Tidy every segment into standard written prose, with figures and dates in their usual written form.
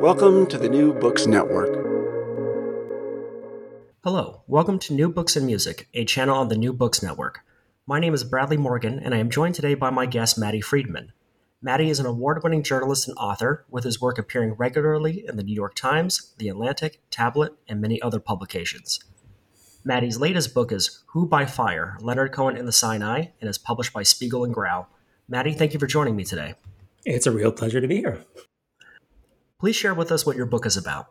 Welcome to the New Books Network. Hello, welcome to New Books and Music, a channel on the New Books Network. My name is Bradley Morgan, and I am joined today by my guest, Matty Friedman. Matty is an award-winning journalist and author, with his work appearing regularly in the New York Times, The Atlantic, Tablet, and many other publications. Matty's latest book is Who by Fire, Leonard Cohen and the Sinai, and is published by Spiegel and Grau. Matty, thank you for joining me today. It's a real pleasure to be here. Please share with us what your book is about.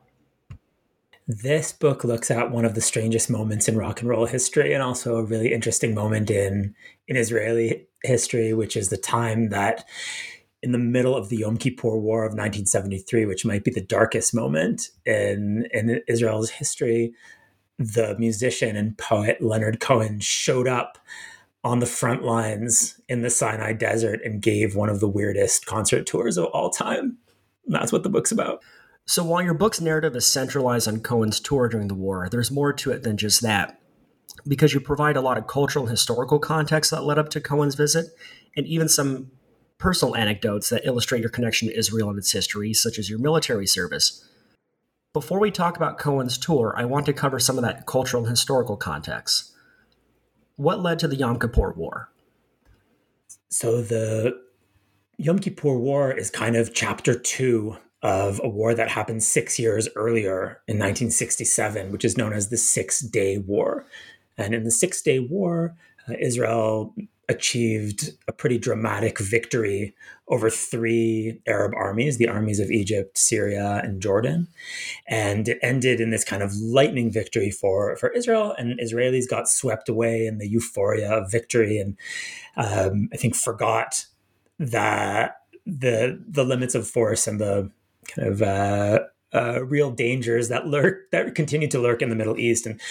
This book looks at one of the strangest moments in rock and roll history, and also a really interesting moment in Israeli history, which is the time that in the middle of the Yom Kippur War of 1973, which might be the darkest moment in Israel's history, the musician and poet Leonard Cohen showed up on the front lines in the Sinai Desert and gave one of the weirdest concert tours of all time. That's what the book's about. So while your book's narrative is centralized on Cohen's tour during the war, there's more to it than just that, because you provide a lot of cultural and historical context that led up to Cohen's visit, and even some personal anecdotes that illustrate your connection to Israel and its history, such as your military service. Before we talk about Cohen's tour, I want to cover some of that cultural and historical context. What led to the Yom Kippur War? So the Yom Kippur War is kind of chapter 2 of a war that happened 6 years earlier in 1967, which is known as the Six-Day War. And in the Six-Day War, Israel achieved a pretty dramatic victory over 3 Arab armies, the armies of Egypt, Syria, and Jordan. And it ended in this kind of lightning victory for Israel, and Israelis got swept away in the euphoria of victory and I think forgot that the limits of force and the kind of real dangers that continue to lurk in the Middle East, and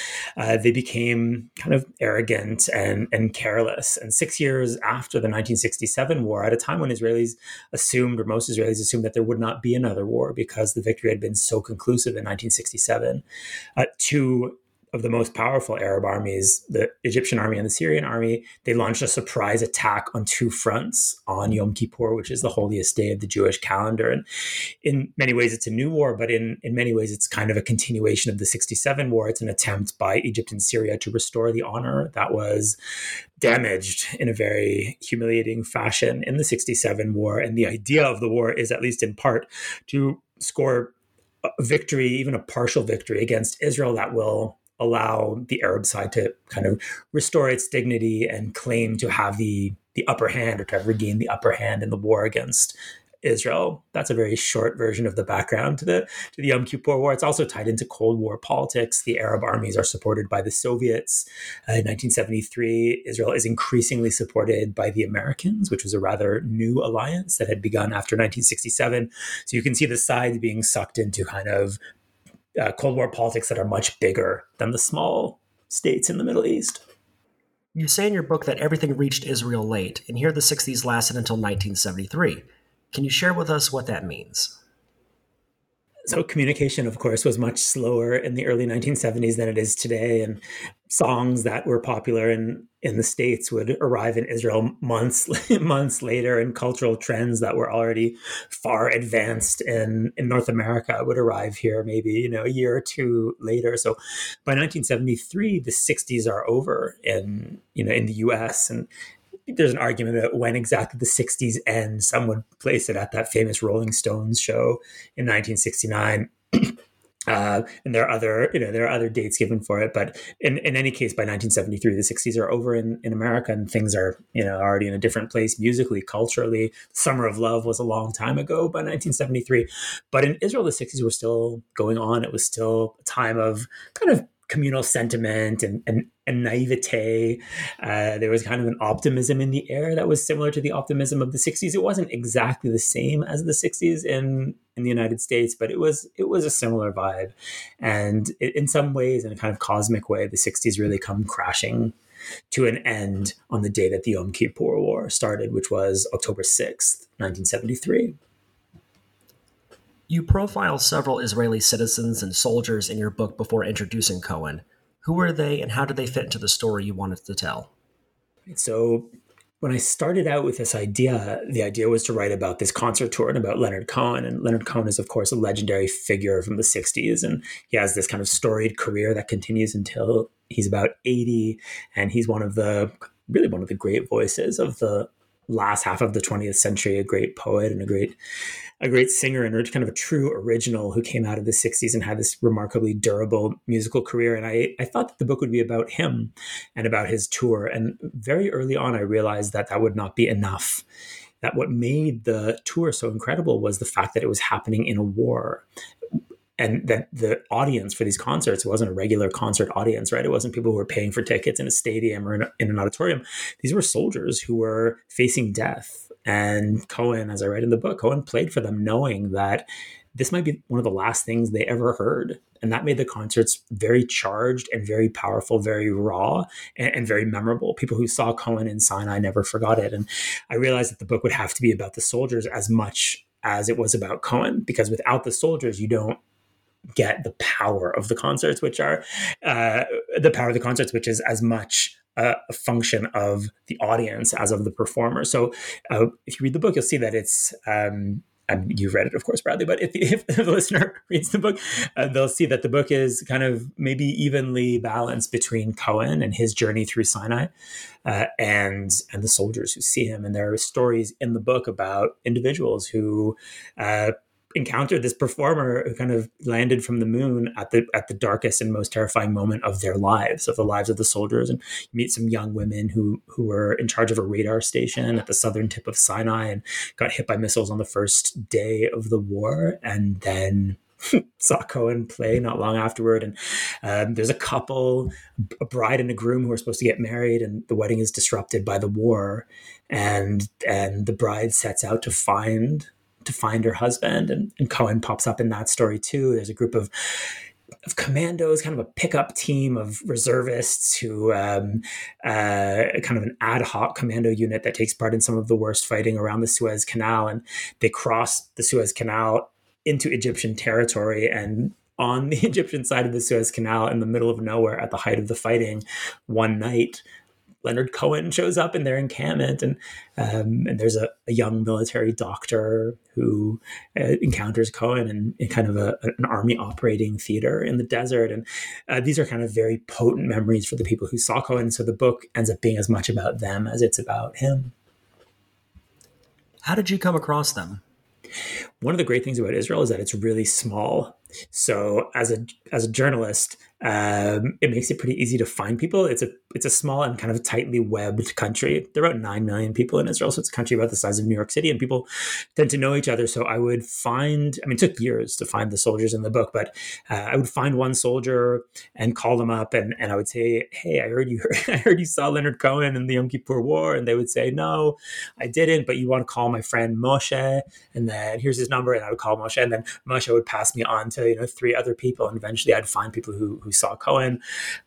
they became kind of arrogant and careless. And 6 years after the 1967 war, at a time when Israelis assumed, or most Israelis assumed, that there would not be another war because the victory had been so conclusive in 1967, two of the most powerful Arab armies, the Egyptian army and the Syrian army, they launched a surprise attack on 2 fronts on Yom Kippur, which is the holiest day of the Jewish calendar. And in many ways, it's a new war, but in many ways, it's kind of a continuation of the 67 war. It's an attempt by Egypt and Syria to restore the honor that was damaged in a very humiliating fashion in the 67 war. And the idea of the war is, at least in part, to score a victory, even a partial victory against Israel that will allow the Arab side to kind of restore its dignity and claim to have the upper hand, or to have regained the upper hand in the war against Israel. That's a very short version of the background to the Yom Kippur War. It's also tied into Cold War politics. The Arab armies are supported by the Soviets. In 1973, Israel is increasingly supported by the Americans, which was a rather new alliance that had begun after 1967. So you can see the sides being sucked into kind of Cold War politics that are much bigger than the small states in the Middle East. You say in your book that everything reached Israel late, and here the 60s lasted until 1973. Can you share with us what that means? So communication, of course, was much slower in the early 1970s than it is today. And songs that were popular in the States would arrive in Israel months later, and cultural trends that were already far advanced in North America would arrive here maybe, a year or 2 later. So by 1973, the 60s are over in the US, and there's an argument about when exactly the 60s end. Some would place it at that famous Rolling Stones show in 1969. And there are other dates given for it. But in any case, by 1973, the 60s are over in America, and things are, already in a different place musically, culturally. Summer of Love was a long time ago by 1973. But in Israel, the 60s were still going on. It was still a time of kind of communal sentiment and naivete. There was kind of an optimism in the air that was similar to the optimism of the 60s. It wasn't exactly the same as the 60s in in the United States, but it was a similar vibe. And in some ways, in a kind of cosmic way, the 60s really come crashing to an end on the day that the Yom Kippur War started, which was October 6th, 1973. You profile several Israeli citizens and soldiers in your book before introducing Cohen. Who were they and how did they fit into the story you wanted to tell? So when I started out with this idea, the idea was to write about this concert tour and about Leonard Cohen. And Leonard Cohen is, of course, a legendary figure from the 60s. And he has this kind of storied career that continues until he's about 80. And he's one of the great voices of the last half of the 20th century, a great poet and a great singer and kind of a true original who came out of the 60s and had this remarkably durable musical career. And I thought that the book would be about him and about his tour. And very early on, I realized that would not be enough, that what made the tour so incredible was the fact that it was happening in a war. And that the audience for these concerts wasn't a regular concert audience, right? It wasn't people who were paying for tickets in a stadium or in an auditorium. These were soldiers who were facing death. And Cohen, as I write in the book, Cohen played for them knowing that this might be one of the last things they ever heard. And that made the concerts very charged and very powerful, very raw and very memorable. People who saw Cohen in Sinai never forgot it. And I realized that the book would have to be about the soldiers as much as it was about Cohen, because without the soldiers, you don't get the power of the concerts, which is as much a function of the audience as of the performer. So if you read the book, you'll see that it's, you've read it, of course, Bradley, but if the listener reads the book, they'll see that the book is kind of maybe evenly balanced between Cohen and his journey through Sinai and the soldiers who see him. And there are stories in the book about individuals who encountered this performer who kind of landed from the moon at the darkest and most terrifying moment of their lives, of the lives of the soldiers. And you meet some young women who were in charge of a radar station at the southern tip of Sinai and got hit by missiles on the first day of the war, and then saw Cohen play not long afterward. And there's a couple, a bride and a groom, who are supposed to get married, and the wedding is disrupted by the war. And the bride sets out to find her husband. And Cohen pops up in that story too. There's a group of commandos, kind of a pickup team of reservists who kind of an ad hoc commando unit that takes part in some of the worst fighting around the Suez Canal. And they cross the Suez Canal into Egyptian territory, and on the Egyptian side of the Suez Canal, in the middle of nowhere, at the height of the fighting, one night, Leonard Cohen shows up in their encampment, and there's a young military doctor who encounters Cohen in kind of an army operating theater in the desert. And these are kind of very potent memories for the people who saw Cohen. So the book ends up being as much about them as it's about him. How did you come across them? One of the great things about Israel is that it's really small. So as a journalist, it makes it pretty easy to find people. It's a small and kind of tightly webbed country. There are about 9 million people in Israel. So it's a country about the size of New York City, and people tend to know each other. So it took years to find the soldiers in the book, but I would find one soldier and call them up. And I would say, hey, I heard you saw Leonard Cohen in the Yom Kippur War. And they would say, no, I didn't, but you want to call my friend Moshe. And then here's his number. And I would call Moshe, and then Moshe would pass me on to, 3 other people. And eventually I'd find people who saw Cohen.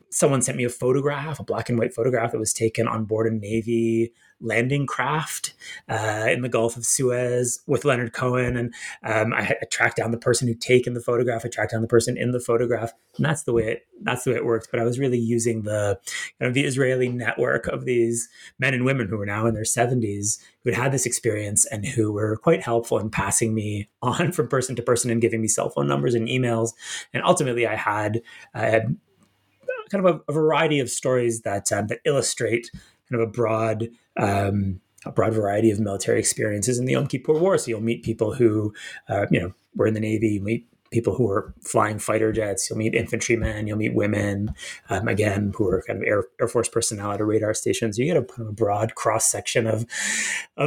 Someone sent me a photograph, a black and white photograph that was taken on board a Navy landing craft in the Gulf of Suez with Leonard Cohen. And I tracked down the person who'd taken the photograph. I tracked down the person in the photograph. And that's the way it worked. But I was really using the Israeli network of these men and women who were now in their 70s, who'd had this experience and who were quite helpful in passing me on from person to person and giving me cell phone numbers and emails. And ultimately I had kind of a variety of stories that illustrate kind of a broad variety of military experiences in the Yom Kippur War. So you'll meet people who were in the Navy. You meet people who are flying fighter jets. You'll meet infantrymen. You'll meet women, again, who are kind of Air Force personnel at radar stations. You get a broad cross-section of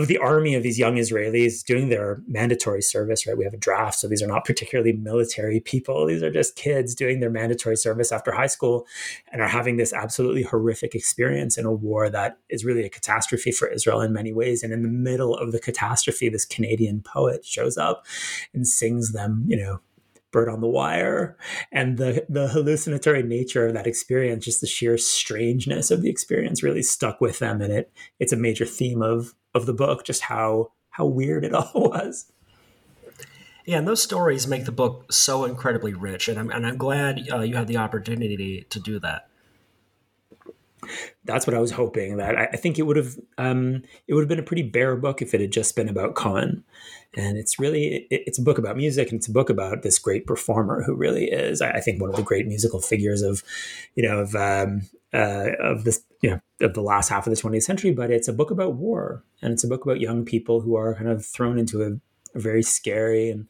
the army of these young Israelis doing their mandatory service, right? We have a draft, so these are not particularly military people. These are just kids doing their mandatory service after high school and are having this absolutely horrific experience in a war that is really a catastrophe for Israel in many ways. And in the middle of the catastrophe, this Canadian poet shows up and sings them, you know, Bird on the Wire, and the hallucinatory nature of that experience, just the sheer strangeness of the experience, really stuck with them, and it's a major theme of the book, just how weird it all was. Yeah, and those stories make the book so incredibly rich, and I'm glad you had the opportunity to do that. That's what I was hoping. That I think it would have been a pretty bare book if it had just been about Cohen. And it's a book about music, and it's a book about this great performer who really is, I think, one of the great musical figures of the last half of the 20th century. But it's a book about war, and it's a book about young people who are kind of thrown into a very scary and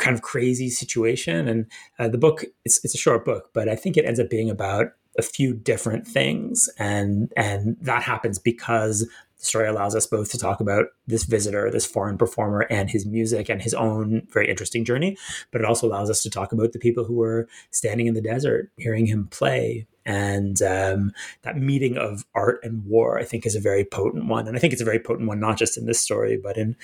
kind of crazy situation. And the book, it's a short book, but I think it ends up being about a few different things. And that happens because the story allows us both to talk about this visitor, this foreign performer, and his music and his own very interesting journey. But it also allows us to talk about the people who were standing in the desert, hearing him play. And that meeting of art and war, I think, is a very potent one. And I think it's a very potent one, not just in this story, but in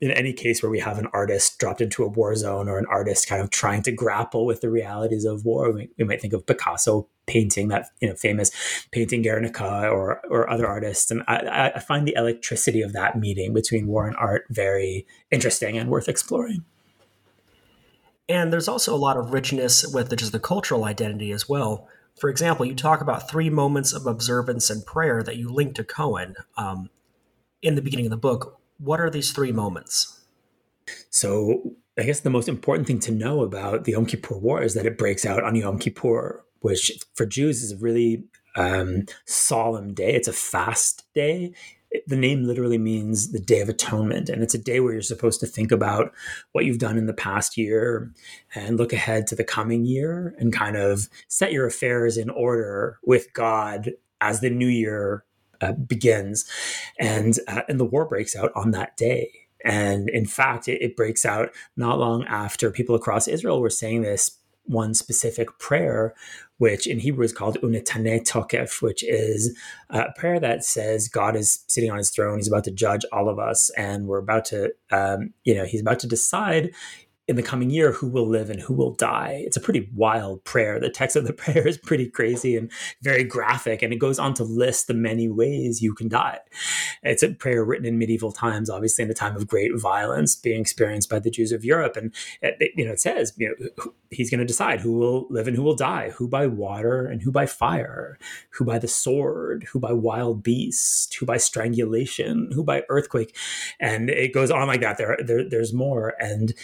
any case where we have an artist dropped into a war zone, or an artist kind of trying to grapple with the realities of war. We might think of Picasso painting that, you know, famous painting Guernica, or other artists. And I find the electricity of that meeting between war and art very interesting and worth exploring. And there's also a lot of richness with just the cultural identity as well. For example, you talk about 3 moments of observance and prayer that you link to Cohen in the beginning of the book. What are these 3 moments? So I guess the most important thing to know about the Yom Kippur War is that it breaks out on Yom Kippur, which for Jews is a really solemn day. It's a fast day. The name literally means the Day of Atonement. And it's a day where you're supposed to think about what you've done in the past year and look ahead to the coming year and kind of set your affairs in order with God as the new year begins. And the war breaks out on that day. And in fact, it breaks out not long after people across Israel were saying this one specific prayer, which in Hebrew is called Unetaneh Tokef, which is a prayer that says God is sitting on his throne. He's about to judge all of us. And we're about to, he's about to decide in the coming year who will live and who will die. It's a pretty wild prayer. The text of the prayer is pretty crazy and very graphic, and it goes on to list the many ways you can die. It's a prayer written in medieval times, obviously in a time of great violence being experienced by the Jews of Europe. And it says, he's going to decide who will live and who will die, who by water and who by fire, who by the sword, who by wild beast, who by strangulation, who by earthquake. And it goes on like that. There's more. And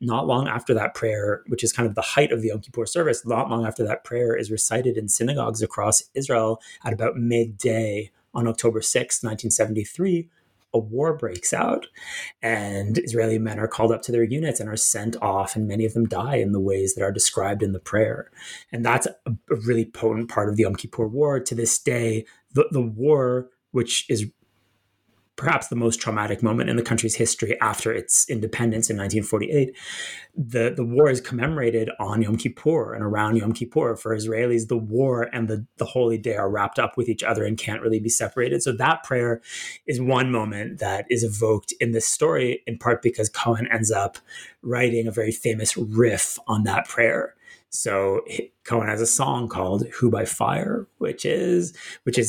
not long after that prayer, which is kind of the height of the Yom Kippur service, not long after that prayer is recited in synagogues across Israel at about midday on October 6th, 1973, a war breaks out, and Israeli men are called up to their units and are sent off, and many of them die in the ways that are described in the prayer. And that's a really potent part of the Yom Kippur War. To this day, the war, which is perhaps the most traumatic moment in the country's history after its independence in 1948. The war is commemorated on Yom Kippur and around Yom Kippur. For Israelis, the war and the holy day are wrapped up with each other and can't really be separated. So that prayer is one moment that is evoked in this story, in part because Cohen ends up writing a very famous riff on that prayer. So Cohen has a song called "Who by Fire," which is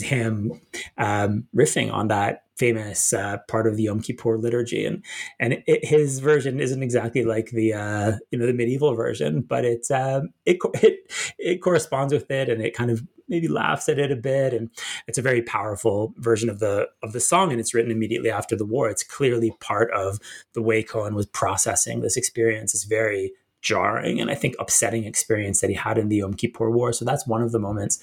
him riffing on that famous part of the Yom Kippur liturgy, and his version isn't exactly like the medieval version, but it corresponds with it, and it kind of maybe laughs at it a bit, and it's a very powerful version of the song, and it's written immediately after the war. It's clearly part of the way Cohen was processing this experience. It's very jarring and I think upsetting experience that he had in the Yom Kippur War. So that's one of the moments.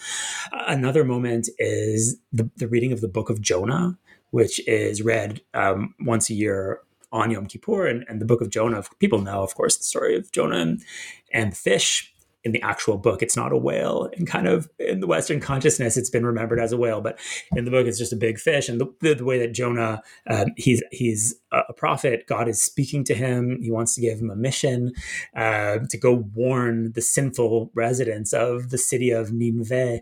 Another moment is the reading of the Book of Jonah, which is read once a year on Yom Kippur and the Book of Jonah. People know, of course, the story of Jonah and the fish. In the actual book, it's not a whale, and kind of in the Western consciousness, it's been remembered as a whale. But in the book, it's just a big fish. And the way that Jonah, he's a prophet. God is speaking to him. He wants to give him a mission to go warn the sinful residents of the city of Nineveh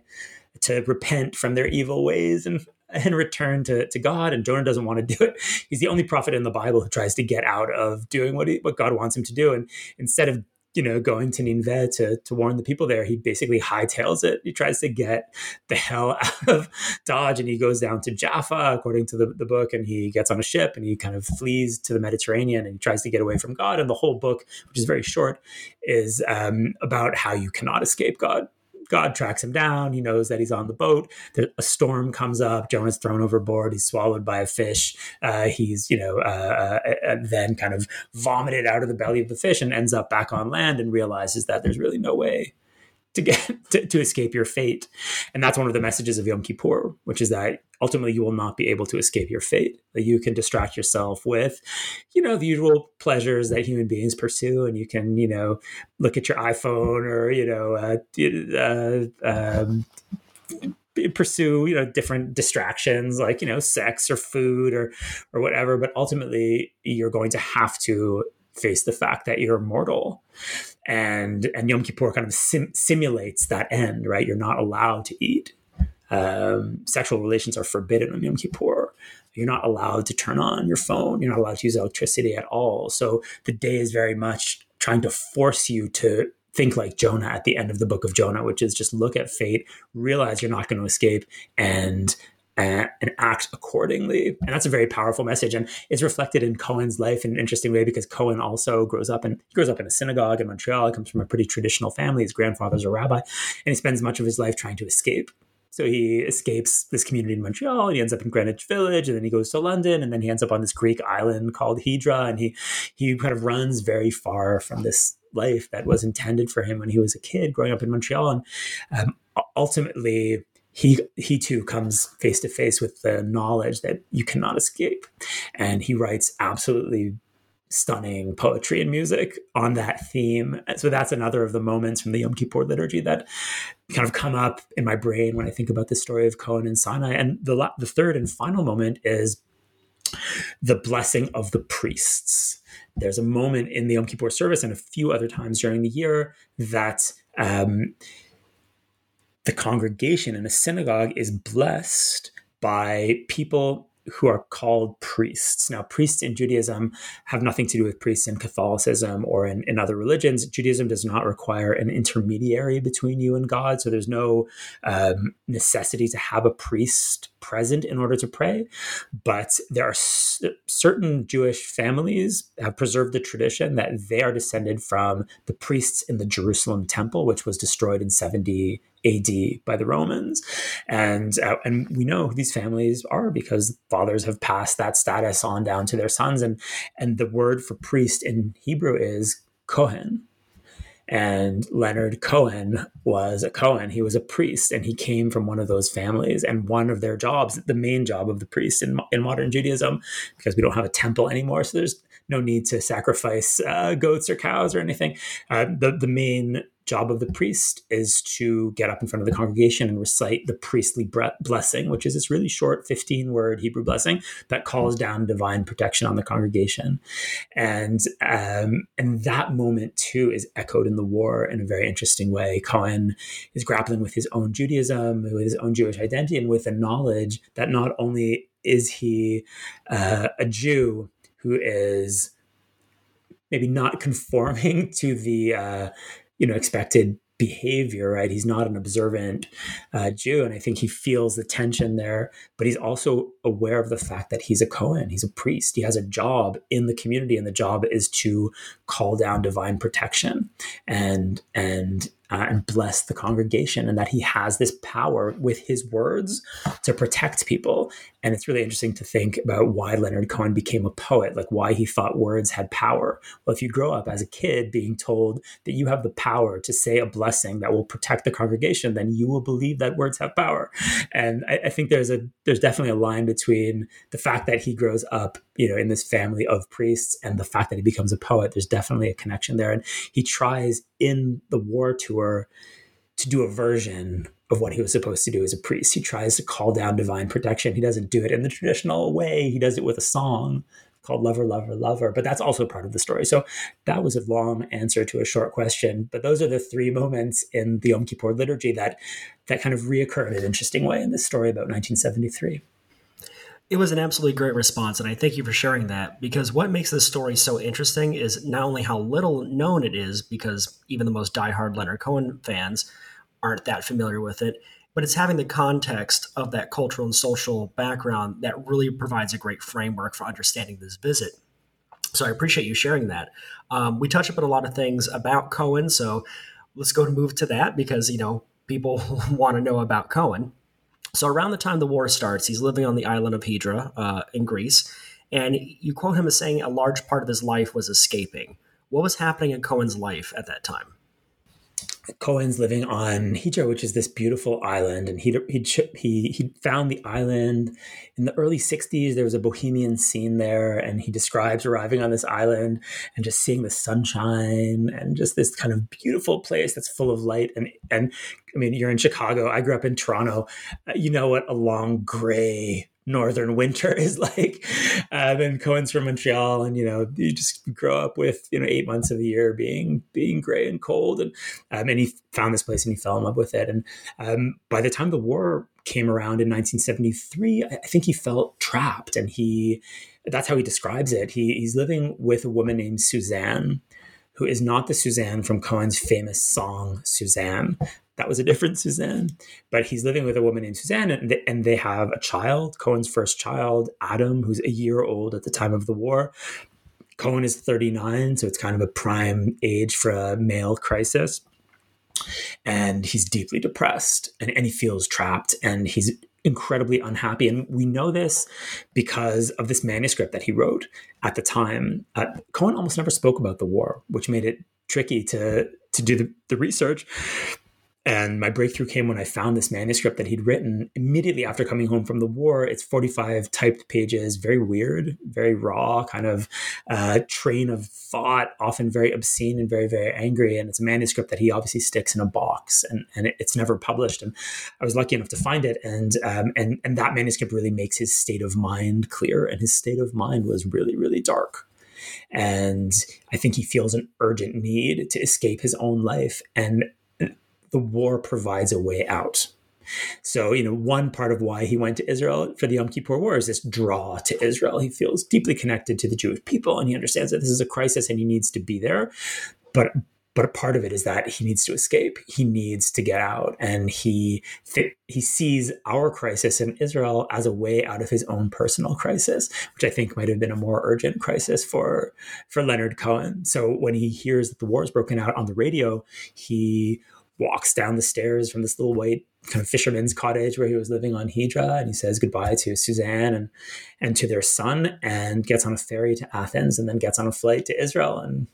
to repent from their evil ways and return to God. And Jonah doesn't want to do it. He's the only prophet in the Bible who tries to get out of doing what God wants him to do. And instead of going to Nineveh to warn the people there, he basically hightails it. He tries to get the hell out of Dodge, and he goes down to Jaffa, according to the book, and he gets on a ship and he kind of flees to the Mediterranean and he tries to get away from God. And the whole book, which is very short, is about how you cannot escape God. God tracks him down. He knows that he's on the boat. A storm comes up. Jonah's thrown overboard. He's swallowed by a fish. He's then kind of vomited out of the belly of the fish and ends up back on land and realizes that there's really no way to escape your fate. And that's one of the messages of Yom Kippur, which is that ultimately you will not be able to escape your fate, that you can distract yourself with, the usual pleasures that human beings pursue. And you can, look at your iPhone or, pursue, different distractions like, sex or food or whatever. But ultimately you're going to have to face the fact that you're mortal. And Yom Kippur kind of simulates that end, right? You're not allowed to eat. Sexual relations are forbidden on Yom Kippur. You're not allowed to turn on your phone. You're not allowed to use electricity at all. So the day is very much trying to force you to think like Jonah at the end of the Book of Jonah, which is just look at fate, realize you're not going to escape, and act accordingly. And that's a very powerful message. And it's reflected in Cohen's life in an interesting way, because Cohen also grows up in a synagogue in Montreal. He comes from a pretty traditional family. His grandfather's a rabbi, and he spends much of his life trying to escape. So he escapes this community in Montreal, and he ends up in Greenwich Village, and then he goes to London, and then he ends up on this Greek island called Hydra. And he kind of runs very far from this life that was intended for him when he was a kid growing up in Montreal. And ultimately, he too comes face to face with the knowledge that you cannot escape. And he writes absolutely stunning poetry and music on that theme. So that's another of the moments from the Yom Kippur liturgy that kind of come up in my brain when I think about the story of Cohen and Sinai. And the third and final moment is the blessing of the priests. There's a moment in the Yom Kippur service and a few other times during the year that the congregation in a synagogue is blessed by people who are called priests. Now, priests in Judaism have nothing to do with priests in Catholicism or in other religions. Judaism does not require an intermediary between you and God. So there's no necessity to have a priest present in order to pray. But there are certain Jewish families have preserved the tradition that they are descended from the priests in the Jerusalem temple, which was destroyed in 70 AD by the Romans. And we know who these families are because fathers have passed that status on down to their sons. And the word for priest in Hebrew is Kohen. And Leonard Cohen was a Cohen. He was a priest, and he came from one of those families. And one of their jobs, the main job of the priest in modern Judaism, because we don't have a temple anymore, so there's no need to sacrifice goats or cows or anything. The main job of the priest is to get up in front of the congregation and recite the priestly blessing, which is this really short 15-word Hebrew blessing that calls down divine protection on the congregation. And that moment, too, is echoed in the war in a very interesting way. Cohen is grappling with his own Judaism, with his own Jewish identity, and with the knowledge that not only is he a Jew who is maybe not conforming to the expected behavior, right? He's not an observant Jew. And I think he feels the tension there, but he's also aware of the fact that he's a Cohen, he's a priest, he has a job in the community, and the job is to call down divine protection and bless the congregation, and that he has this power with his words to protect people. And it's really interesting to think about why Leonard Cohen became a poet, like why he thought words had power. Well, if you grow up as a kid being told that you have the power to say a blessing that will protect the congregation, then you will believe that words have power. And I think there's a there's definitely a line between the fact that he grows up, you know, in this family of priests and the fact that he becomes a poet. There's definitely a connection there. And he tries in the war tour to do a version of what he was supposed to do as a priest. He tries to call down divine protection. He doesn't do it in the traditional way. He does it with a song called Lover, Lover, Lover, but that's also part of the story. So that was a long answer to a short question, but those are the three moments in the Yom Kippur liturgy that kind of reoccur in an interesting way in this story about 1973. It was an absolutely great response, and I thank you for sharing that, because what makes this story so interesting is not only how little known it is, because even the most diehard Leonard Cohen fans aren't that familiar with it, but it's having the context of that cultural and social background that really provides a great framework for understanding this visit. So I appreciate you sharing that. We touched upon a lot of things about Cohen, so let's go and move to that, because, you know, people want to know about Cohen. So around the time the war starts, he's living on the island of Hydra in Greece, and you quote him as saying a large part of his life was escaping. What was happening in Cohen's life at that time? Cohen's living on Hydra, which is this beautiful island, and he found the island in the early 60s. There was a bohemian scene there, and he describes arriving on this island and just seeing the sunshine and just this kind of beautiful place that's full of light. And I mean, you're in Chicago. I grew up in Toronto. You know what a long gray northern winter is like. And Cohen's from Montreal, and, you know, you just grow up with, you know, 8 months of the year being gray and cold. And he found this place and he fell in love with it. And by the time the war came around in 1973, I think he felt trapped, and that's how he describes it. He's living with a woman named Suzanne, who is not the Suzanne from Cohen's famous song, Suzanne. That was a different Suzanne, but he's living with a woman named Suzanne, and they have a child, Cohen's first child, Adam, who's a year old at the time of the war. Cohen is 39, so it's kind of a prime age for a male crisis. And he's deeply depressed, and he feels trapped, and he's incredibly unhappy. And we know this because of this manuscript that he wrote at the time. Cohen almost never spoke about the war, which made it tricky to do the research. And my breakthrough came when I found this manuscript that he'd written immediately after coming home from the war. It's 45 typed pages, very weird, very raw, kind of train of thought, often very obscene and very, very angry. And it's a manuscript that he obviously sticks in a box, and it's never published. And I was lucky enough to find it. And that manuscript really makes his state of mind clear. And his state of mind was really, really dark. And I think he feels an urgent need to escape his own life, and the war provides a way out. So, you know, one part of why he went to Israel for the Yom Kippur War is this draw to Israel. He feels deeply connected to the Jewish people, and he understands that this is a crisis and he needs to be there. But a part of it is that he needs to escape. He needs to get out. And he sees our crisis in Israel as a way out of his own personal crisis, which I think might have been a more urgent crisis for Leonard Cohen. So when he hears that the war has broken out on the radio, he walks down the stairs from this little white kind of fisherman's cottage where he was living on Hydra, and he says goodbye to Suzanne and to their son, and gets on a ferry to Athens, and then gets on a flight to Israel. And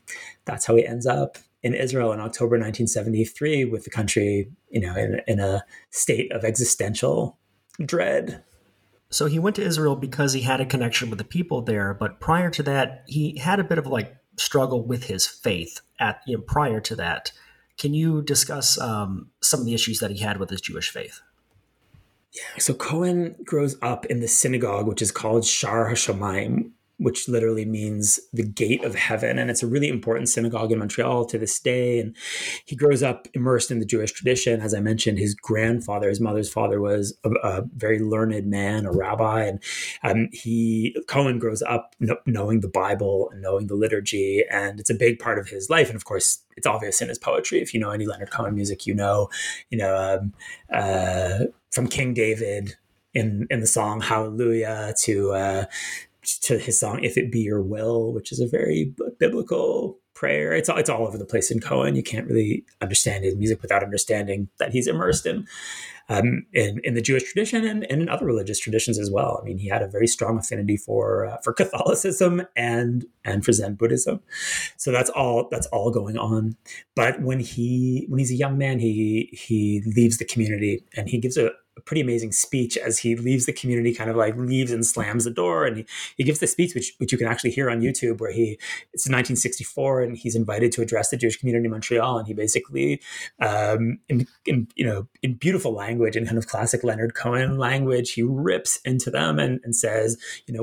that's how he ends up in Israel in October 1973, with the country, you know, in a state of existential dread. So he went to Israel because he had a connection with the people there, but prior to that, he had a bit of like struggle with his faith prior to that. Can you discuss some of the issues that he had with his Jewish faith? Yeah, so Cohen grows up in the synagogue, which is called Shaar Hashomayim, which literally means the gate of heaven. And it's a really important synagogue in Montreal to this day. And he grows up immersed in the Jewish tradition. As I mentioned, his grandfather, his mother's father, was a very learned man, a rabbi. And Cohen grows up knowing the Bible and knowing the liturgy. And it's a big part of his life. And of course, it's obvious in his poetry. If you know any Leonard Cohen music, from King David in the song Hallelujah to his song If It Be Your Will, which is a very biblical prayer. It's all over the place in Cohen. You can't really understand his music without understanding that he's immersed in the Jewish tradition and in other religious traditions as well. I mean, he had a very strong affinity for Catholicism and for Zen Buddhism. So that's all going on. But when he's a young man, he leaves the community, and he gives a a pretty amazing speech as he leaves the community, kind of like leaves and slams the door. And he gives this speech, which you can actually hear on YouTube, where it's 1964 and he's invited to address the Jewish community in Montreal. And he basically, in beautiful language and kind of classic Leonard Cohen language, he rips into them and says,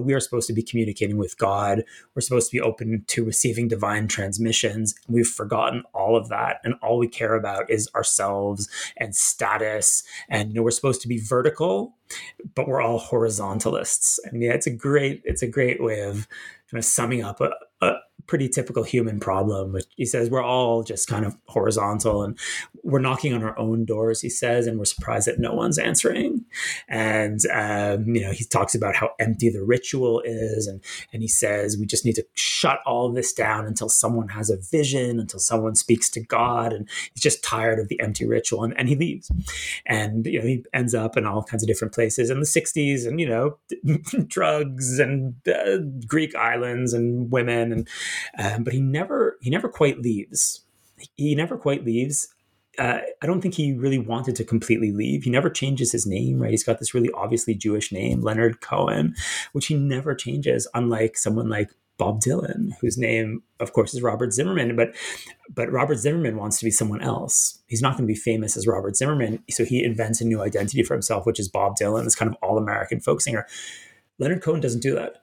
we are supposed to be communicating with God. We're supposed to be open to receiving divine transmissions. We've forgotten all of that. And all we care about is ourselves and status. And, we're supposed to be vertical, but we're all horizontalists. I mean, yeah, it's a great way of kind of summing up a pretty typical human problem, which he says, we're all just kind of horizontal and we're knocking on our own doors, he says, and we're surprised that no one's answering. And, he talks about how empty the ritual is. And he says, we just need to shut all this down until someone has a vision, until someone speaks to God. And he's just tired of the empty ritual, and he leaves. And, he ends up in all kinds of different places in the 60s and, drugs and Greek islands and women and, but he never quite leaves. He never quite leaves. I don't think he really wanted to completely leave. He never changes his name, right? He's got this really obviously Jewish name, Leonard Cohen, which he never changes, unlike someone like Bob Dylan, whose name, of course, is Robert Zimmerman. But Robert Zimmerman wants to be someone else. He's not going to be famous as Robert Zimmerman. So he invents a new identity for himself, which is Bob Dylan, this kind of all-American folk singer. Leonard Cohen doesn't do that.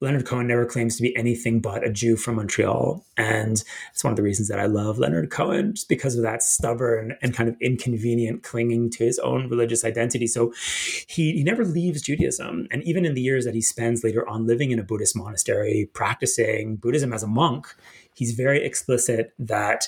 Leonard Cohen never claims to be anything but a Jew from Montreal. And it's one of the reasons that I love Leonard Cohen, just because of that stubborn and kind of inconvenient clinging to his own religious identity. So he never leaves Judaism. And even in the years that he spends later on living in a Buddhist monastery, practicing Buddhism as a monk, he's very explicit that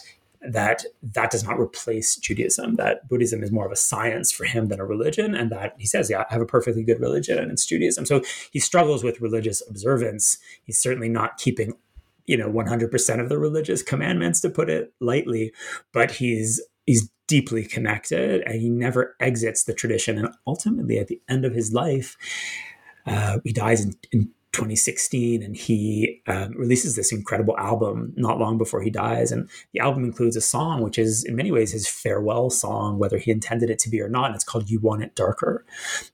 does not replace Judaism, that Buddhism is more of a science for him than a religion, and that he says, I have a perfectly good religion, and it's Judaism. So he struggles with religious observance. He's certainly not keeping, 100% of the religious commandments, to put it lightly, but he's deeply connected, and he never exits the tradition. And ultimately, at the end of his life, he dies in 2016, and he releases this incredible album not long before he dies. And the album includes a song, which is in many ways his farewell song, whether he intended it to be or not. And it's called You Want It Darker.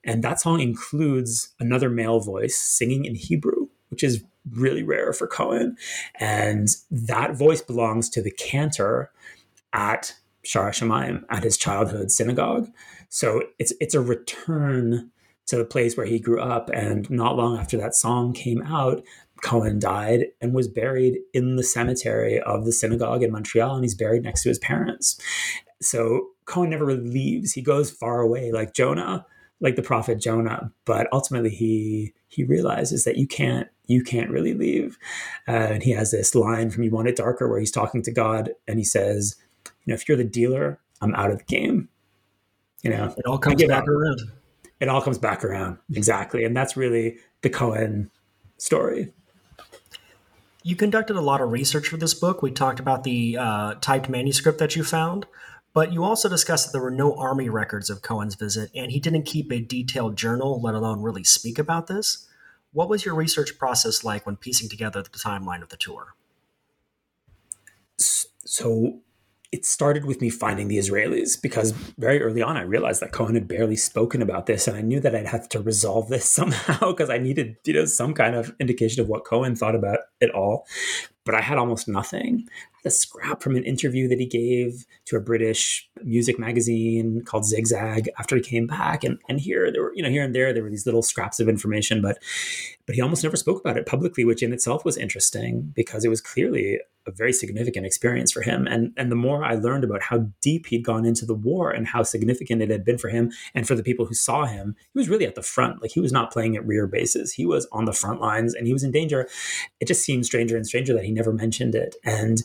And that song includes another male voice singing in Hebrew, which is really rare for Cohen. And that voice belongs to the cantor at Shaar Hashomayim, at his childhood synagogue. So it's a return to the place where he grew up. And not long after that song came out, Cohen died and was buried in the cemetery of the synagogue in Montreal, and he's buried next to his parents. So Cohen never really leaves. He goes far away like Jonah, like the prophet Jonah, but ultimately he realizes that you can't really leave. And he has this line from You Want It Darker where he's talking to God and he says, if you're the dealer, I'm out of the game. It all comes back around. It all comes back around. Exactly. And that's really the Cohen story. You conducted a lot of research for this book. We talked about the typed manuscript that you found, but you also discussed that there were no army records of Cohen's visit, and he didn't keep a detailed journal, let alone really speak about this. What was your research process like when piecing together the timeline of the tour? So it started with me finding the Israelis, because very early on, I realized that Cohen had barely spoken about this. And I knew that I'd have to resolve this somehow, because I needed, some kind of indication of what Cohen thought about it all. But I had almost nothing. I had a scrap from an interview that he gave to a British music magazine called Zigzag after he came back. And here there were, here and there were these little scraps of information, but he almost never spoke about it publicly, which in itself was interesting, because it was clearly a very significant experience for him. And the more I learned about how deep he'd gone into the war and how significant it had been for him and for the people who saw him, he was really at the front. Like, he was not playing at rear bases. He was on the front lines and he was in danger. It just seemed stranger and stranger that he never mentioned it. And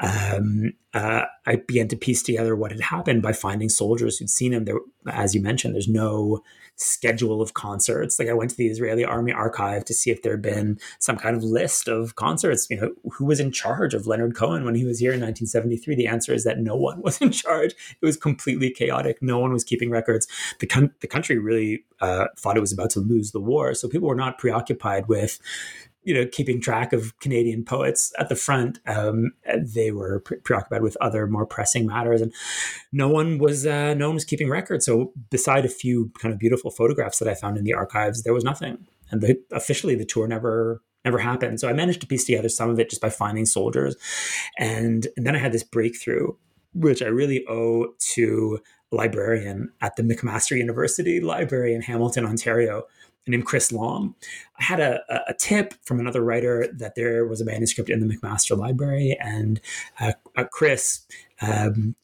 I began to piece together what had happened by finding soldiers who'd seen him. There, as you mentioned, there's no schedule of concerts. Like, I went to the Israeli Army Archive to see if there had been some kind of list of concerts. Who was in charge of Leonard Cohen when he was here in 1973? The answer is that no one was in charge. It was completely chaotic. No one was keeping records. The country really thought it was about to lose the war. So people were not preoccupied with you know, keeping track of Canadian poets at the front. They were preoccupied with other more pressing matters, and no one was keeping records. So beside a few kind of beautiful photographs that I found in the archives, there was nothing. And officially the tour never happened. So I managed to piece together some of it just by finding soldiers. And then I had this breakthrough, which I really owe to a librarian at the McMaster University Library in Hamilton, Ontario, named Chris Long. I had a tip from another writer that there was a manuscript in the McMaster Library, and Chris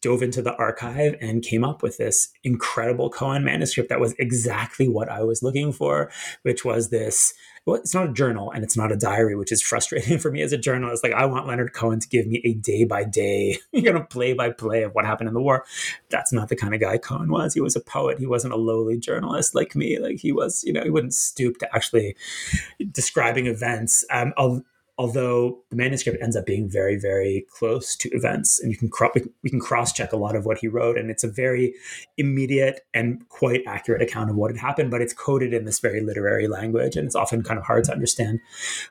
dove into the archive and came up with this incredible Cohen manuscript that was exactly what I was looking for, which was this, well, it's not a journal and it's not a diary, which is frustrating for me as a journalist. Like, I want Leonard Cohen to give me a day by day, you know, play by play of what happened in the war. That's not the kind of guy Cohen was. He was a poet. He wasn't a lowly journalist like me. Like, he was, you know, he wouldn't stoop to actually describing events. Although the manuscript ends up being very, very close to events, and we can cross-check a lot of what he wrote, and it's a very immediate and quite accurate account of what had happened, but it's coded in this very literary language, and it's often kind of hard to understand.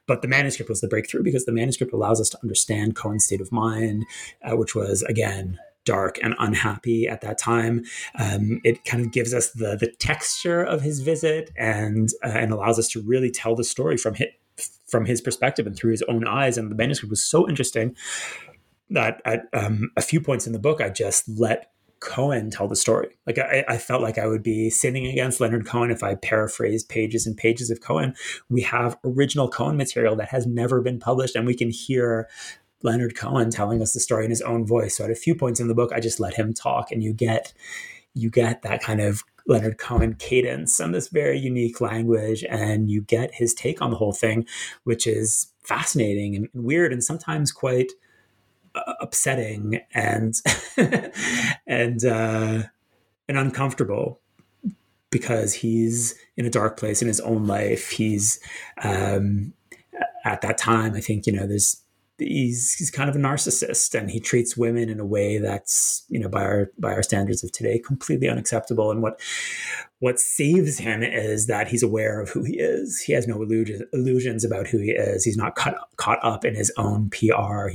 But the manuscript was the breakthrough, because the manuscript allows us to understand Cohen's state of mind, which was, again, dark and unhappy at that time. It kind of gives us the texture of his visit and allows us to really tell the story from his perspective and through his own eyes. And the manuscript was so interesting that at a few points in the book, I just let Cohen tell the story. Like, I felt like I would be sinning against Leonard Cohen if I paraphrased pages and pages of Cohen. We have original Cohen material that has never been published, and we can hear Leonard Cohen telling us the story in his own voice. So at a few points in the book, I just let him talk, and you get that kind of Leonard Cohen cadence and this very unique language, and you get his take on the whole thing, which is fascinating and weird and sometimes quite upsetting and uncomfortable, because he's in a dark place in his own life. He's at that time, I think, you know, he's kind of a narcissist, and he treats women in a way that's, you know, by our standards of today, completely unacceptable. And what saves him is that he's aware of who he is. He has no illusions about who he is. He's not caught up in his own PR.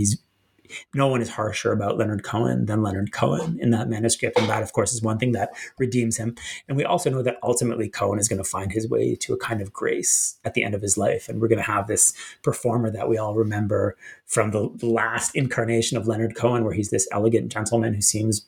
No one is harsher about Leonard Cohen than Leonard Cohen in that manuscript. And that, of course, is one thing that redeems him. And we also know that ultimately Cohen is going to find his way to a kind of grace at the end of his life. And we're going to have this performer that we all remember from the last incarnation of Leonard Cohen, where he's this elegant gentleman who seems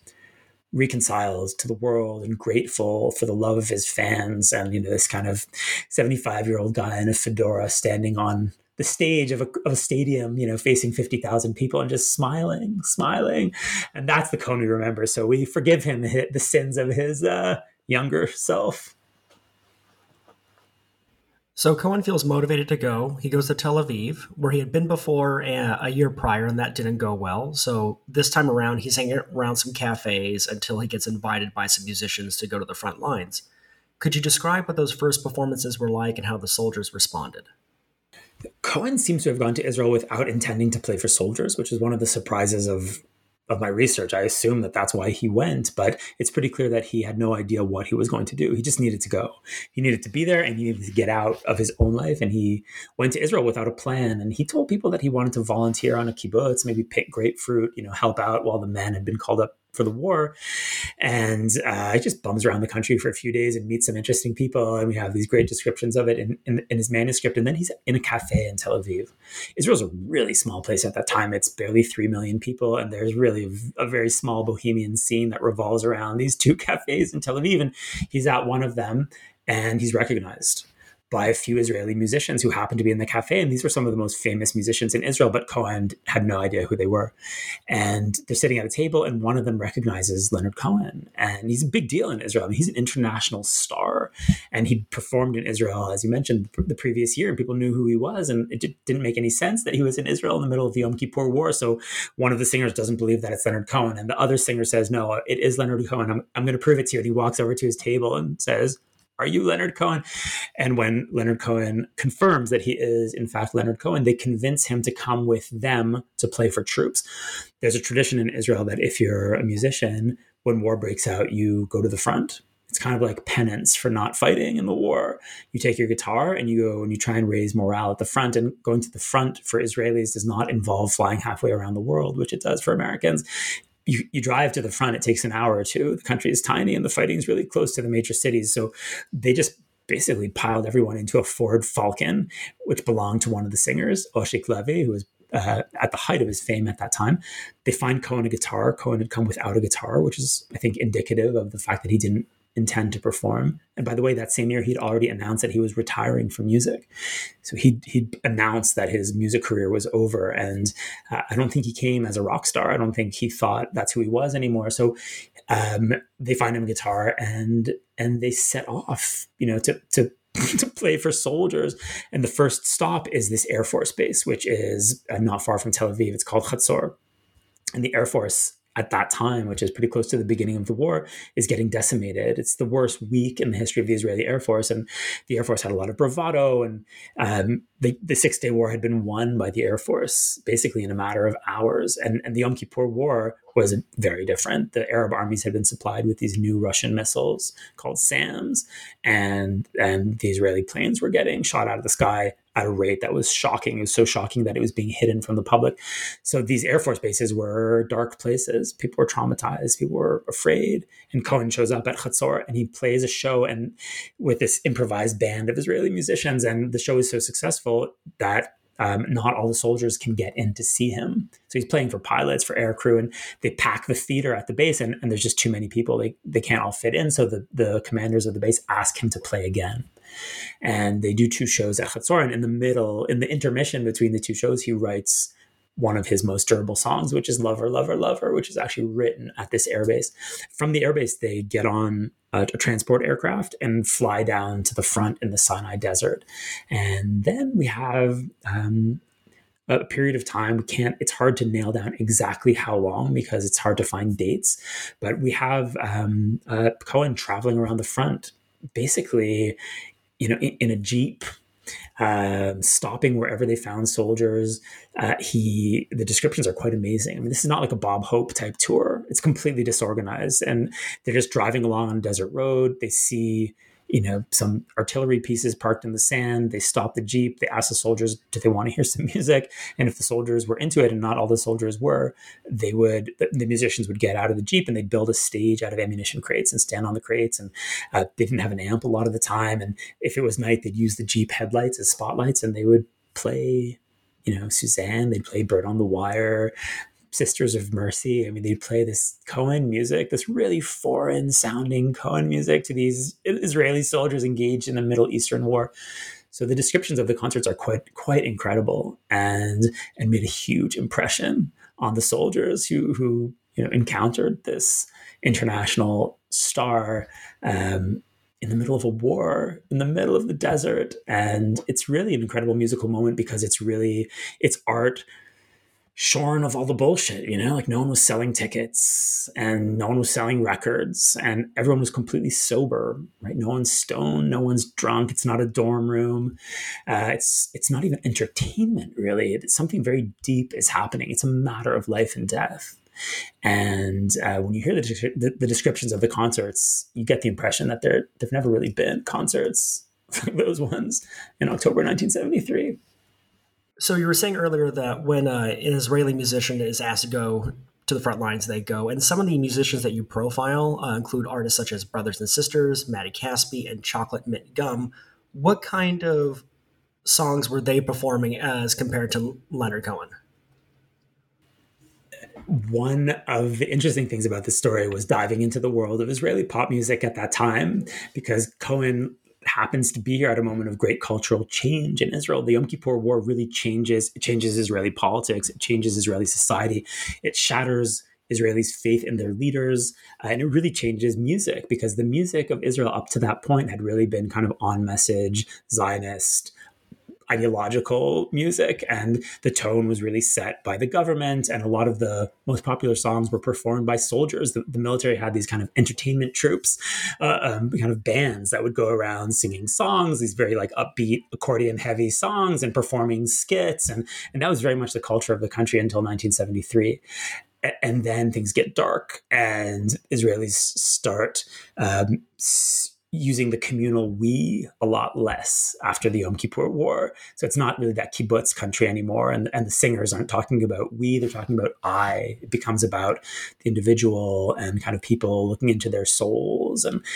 reconciled to the world and grateful for the love of his fans. And, you know, this kind of 75-year-old guy in a fedora standing on the stage of a stadium, you know, facing 50,000 people and just smiling. And that's the Cohen we remember. So we forgive him the sins of his younger self. So Cohen feels motivated to go. He goes to Tel Aviv, where he had been before a year prior, and that didn't go well. So this time around, he's hanging around some cafes until he gets invited by some musicians to go to the front lines. Could you describe what those first performances were like and how the soldiers responded? Cohen seems to have gone to Israel without intending to play for soldiers, which is one of the surprises of my research. I assume that that's why he went, but it's pretty clear that he had no idea what he was going to do. He just needed to go. He needed to be there, and he needed to get out of his own life. And he went to Israel without a plan. And he told people that he wanted to volunteer on a kibbutz, maybe pick grapefruit, you know, help out while the men had been called up for the war. And he just bums around the country for a few days and meets some interesting people. And we have these great descriptions of it in his manuscript. And then he's in a cafe in Tel Aviv. Israel's a really small place at that time. It's barely 3 million people. And there's really a very small bohemian scene that revolves around these two cafes in Tel Aviv. And he's at one of them, and he's recognized by a few Israeli musicians who happened to be in the cafe. And these were some of the most famous musicians in Israel, but Cohen had no idea who they were. And they're sitting at a table, and one of them recognizes Leonard Cohen. And he's a big deal in Israel. I mean, he's an international star. And he performed in Israel, as you mentioned, the previous year, and people knew who he was. And it didn't make any sense that he was in Israel in the middle of the Yom Kippur War. So one of the singers doesn't believe that it's Leonard Cohen. And the other singer says, no, it is Leonard Cohen. I'm going to prove it to you. And he walks over to his table and says, are you Leonard Cohen? And when Leonard Cohen confirms that he is, in fact, Leonard Cohen, they convince him to come with them to play for troops. There's a tradition in Israel that if you're a musician, when war breaks out, you go to the front. It's kind of like penance for not fighting in the war. You take your guitar and you go and you try and raise morale at the front. And going to the front for Israelis does not involve flying halfway around the world, which it does for Americans. You drive to the front, it takes an hour or two. The country is tiny and the fighting is really close to the major cities. So they just basically piled everyone into a Ford Falcon, which belonged to one of the singers, Oshik Levy, who was at the height of his fame at that time. They find Cohen a guitar. Cohen had come without a guitar, which is, I think, indicative of the fact that he didn't intend to perform. And by the way, that same year, he'd already announced that he was retiring from music. So he'd announced that his music career was over. And I don't think he came as a rock star. I don't think he thought that's who he was anymore. So they find him a guitar and they set off, you know, to play for soldiers. And the first stop is this Air Force base, which is not far from Tel Aviv. It's called Hatzor. And the Air Force at that time, which is pretty close to the beginning of the war, is getting decimated. It's the worst week in the history of the Israeli Air Force. And the Air Force had a lot of bravado. And the Six-Day War had been won by the Air Force basically in a matter of hours. And the Yom Kippur War was very different. The Arab armies had been supplied with these new Russian missiles called SAMs. And the Israeli planes were getting shot out of the sky at a rate that was shocking. It was so shocking that it was being hidden from the public. So these Air Force bases were dark places. People were traumatized. People were afraid. And Cohen shows up at Hatzor and he plays a show and with this improvised band of Israeli musicians. And the show is so successful that not all the soldiers can get in to see him. So he's playing for pilots, for air crew, and they pack the theater at the base and there's just too many people. They can't all fit in. So the commanders of the base ask him to play again. And they do two shows at Hatzor. And in the middle, in the intermission between the two shows, he writes one of his most durable songs, which is Lover, Lover, Lover, which is actually written at this airbase. From the airbase, they get on a transport aircraft and fly down to the front in the Sinai Desert. And then we have a period of time. It's hard to nail down exactly how long because it's hard to find dates. But we have Cohen traveling around the front, basically, you know, in a Jeep, stopping wherever they found soldiers. The descriptions are quite amazing. I mean, this is not like a Bob Hope type tour. It's completely disorganized and they're just driving along on a desert road. They see, you know, some artillery pieces parked in the sand. They stop the Jeep. They ask the soldiers, do they want to hear some music? And if the soldiers were into it, and not all the soldiers were, the musicians would get out of the Jeep and they'd build a stage out of ammunition crates and stand on the crates. And they didn't have an amp a lot of the time. And if it was night, they'd use the Jeep headlights as spotlights and they would play, you know, Suzanne, they'd play Bird on the Wire, Sisters of Mercy. I mean, they'd play this Cohen music, this really foreign sounding Cohen music to these Israeli soldiers engaged in the Middle Eastern War. So the descriptions of the concerts are quite incredible and made a huge impression on the soldiers who you know, encountered this international star in the middle of a war, in the middle of the desert. And it's really an incredible musical moment because it's art shorn of all the bullshit, you know, like no one was selling tickets and no one was selling records and everyone was completely sober, right? No one's stoned, no one's drunk. It's not a dorm room. It's not even entertainment, really. Something very deep is happening. It's a matter of life and death. And when you hear the descriptions of the concerts, you get the impression that there've never really been concerts like those ones in October 1973. So you were saying earlier that when an Israeli musician is asked to go to the front lines, they go. And some of the musicians that you profile include artists such as Brothers and Sisters, Matty Caspi, and Chocolate Mint Gum. What kind of songs were they performing as compared to Leonard Cohen? One of the interesting things about this story was diving into the world of Israeli pop music at that time, because Cohen happens to be here at a moment of great cultural change in Israel. The Yom Kippur War really changes Israeli politics. It changes Israeli society. It shatters Israelis' faith in their leaders. And it really changes music, because the music of Israel up to that point had really been kind of on message, Zionist, ideological music, and the tone was really set by the government, and a lot of the most popular songs were performed by soldiers. The military had these kind of entertainment troops, kind of bands that would go around singing songs, these very like upbeat accordion heavy songs, and performing skits, and that was very much the culture of the country until 1973. And then things get dark, and Israelis start using the communal we a lot less after the Yom Kippur War. So it's not really that kibbutz country anymore. And the singers aren't talking about we, they're talking about I. It becomes about the individual and kind of people looking into their souls. And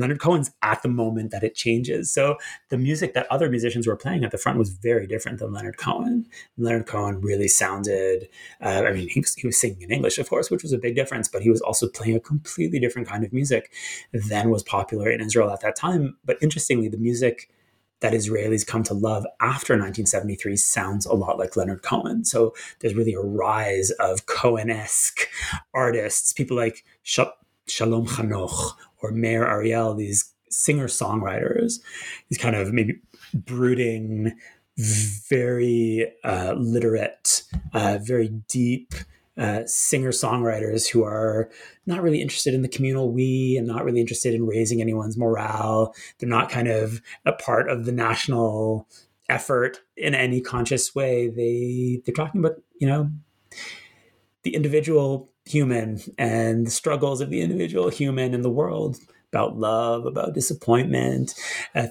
Leonard Cohen's at the moment that it changes. So the music that other musicians were playing at the front was very different than Leonard Cohen. And Leonard Cohen really sounded, he was singing in English, of course, which was a big difference, but he was also playing a completely different kind of music than was popular in Israel at that time. But interestingly, the music that Israelis come to love after 1973 sounds a lot like Leonard Cohen. So there's really a rise of Cohen-esque artists, people like Shalom Hanoch or Meir Ariel, these singer-songwriters, these kind of maybe brooding, very literate, very deep singer-songwriters who are not really interested in the communal we and not really interested in raising anyone's morale. They're not kind of a part of the national effort in any conscious way. They're talking about, you know, the individual human and the struggles of the individual human in the world, about love, about disappointment,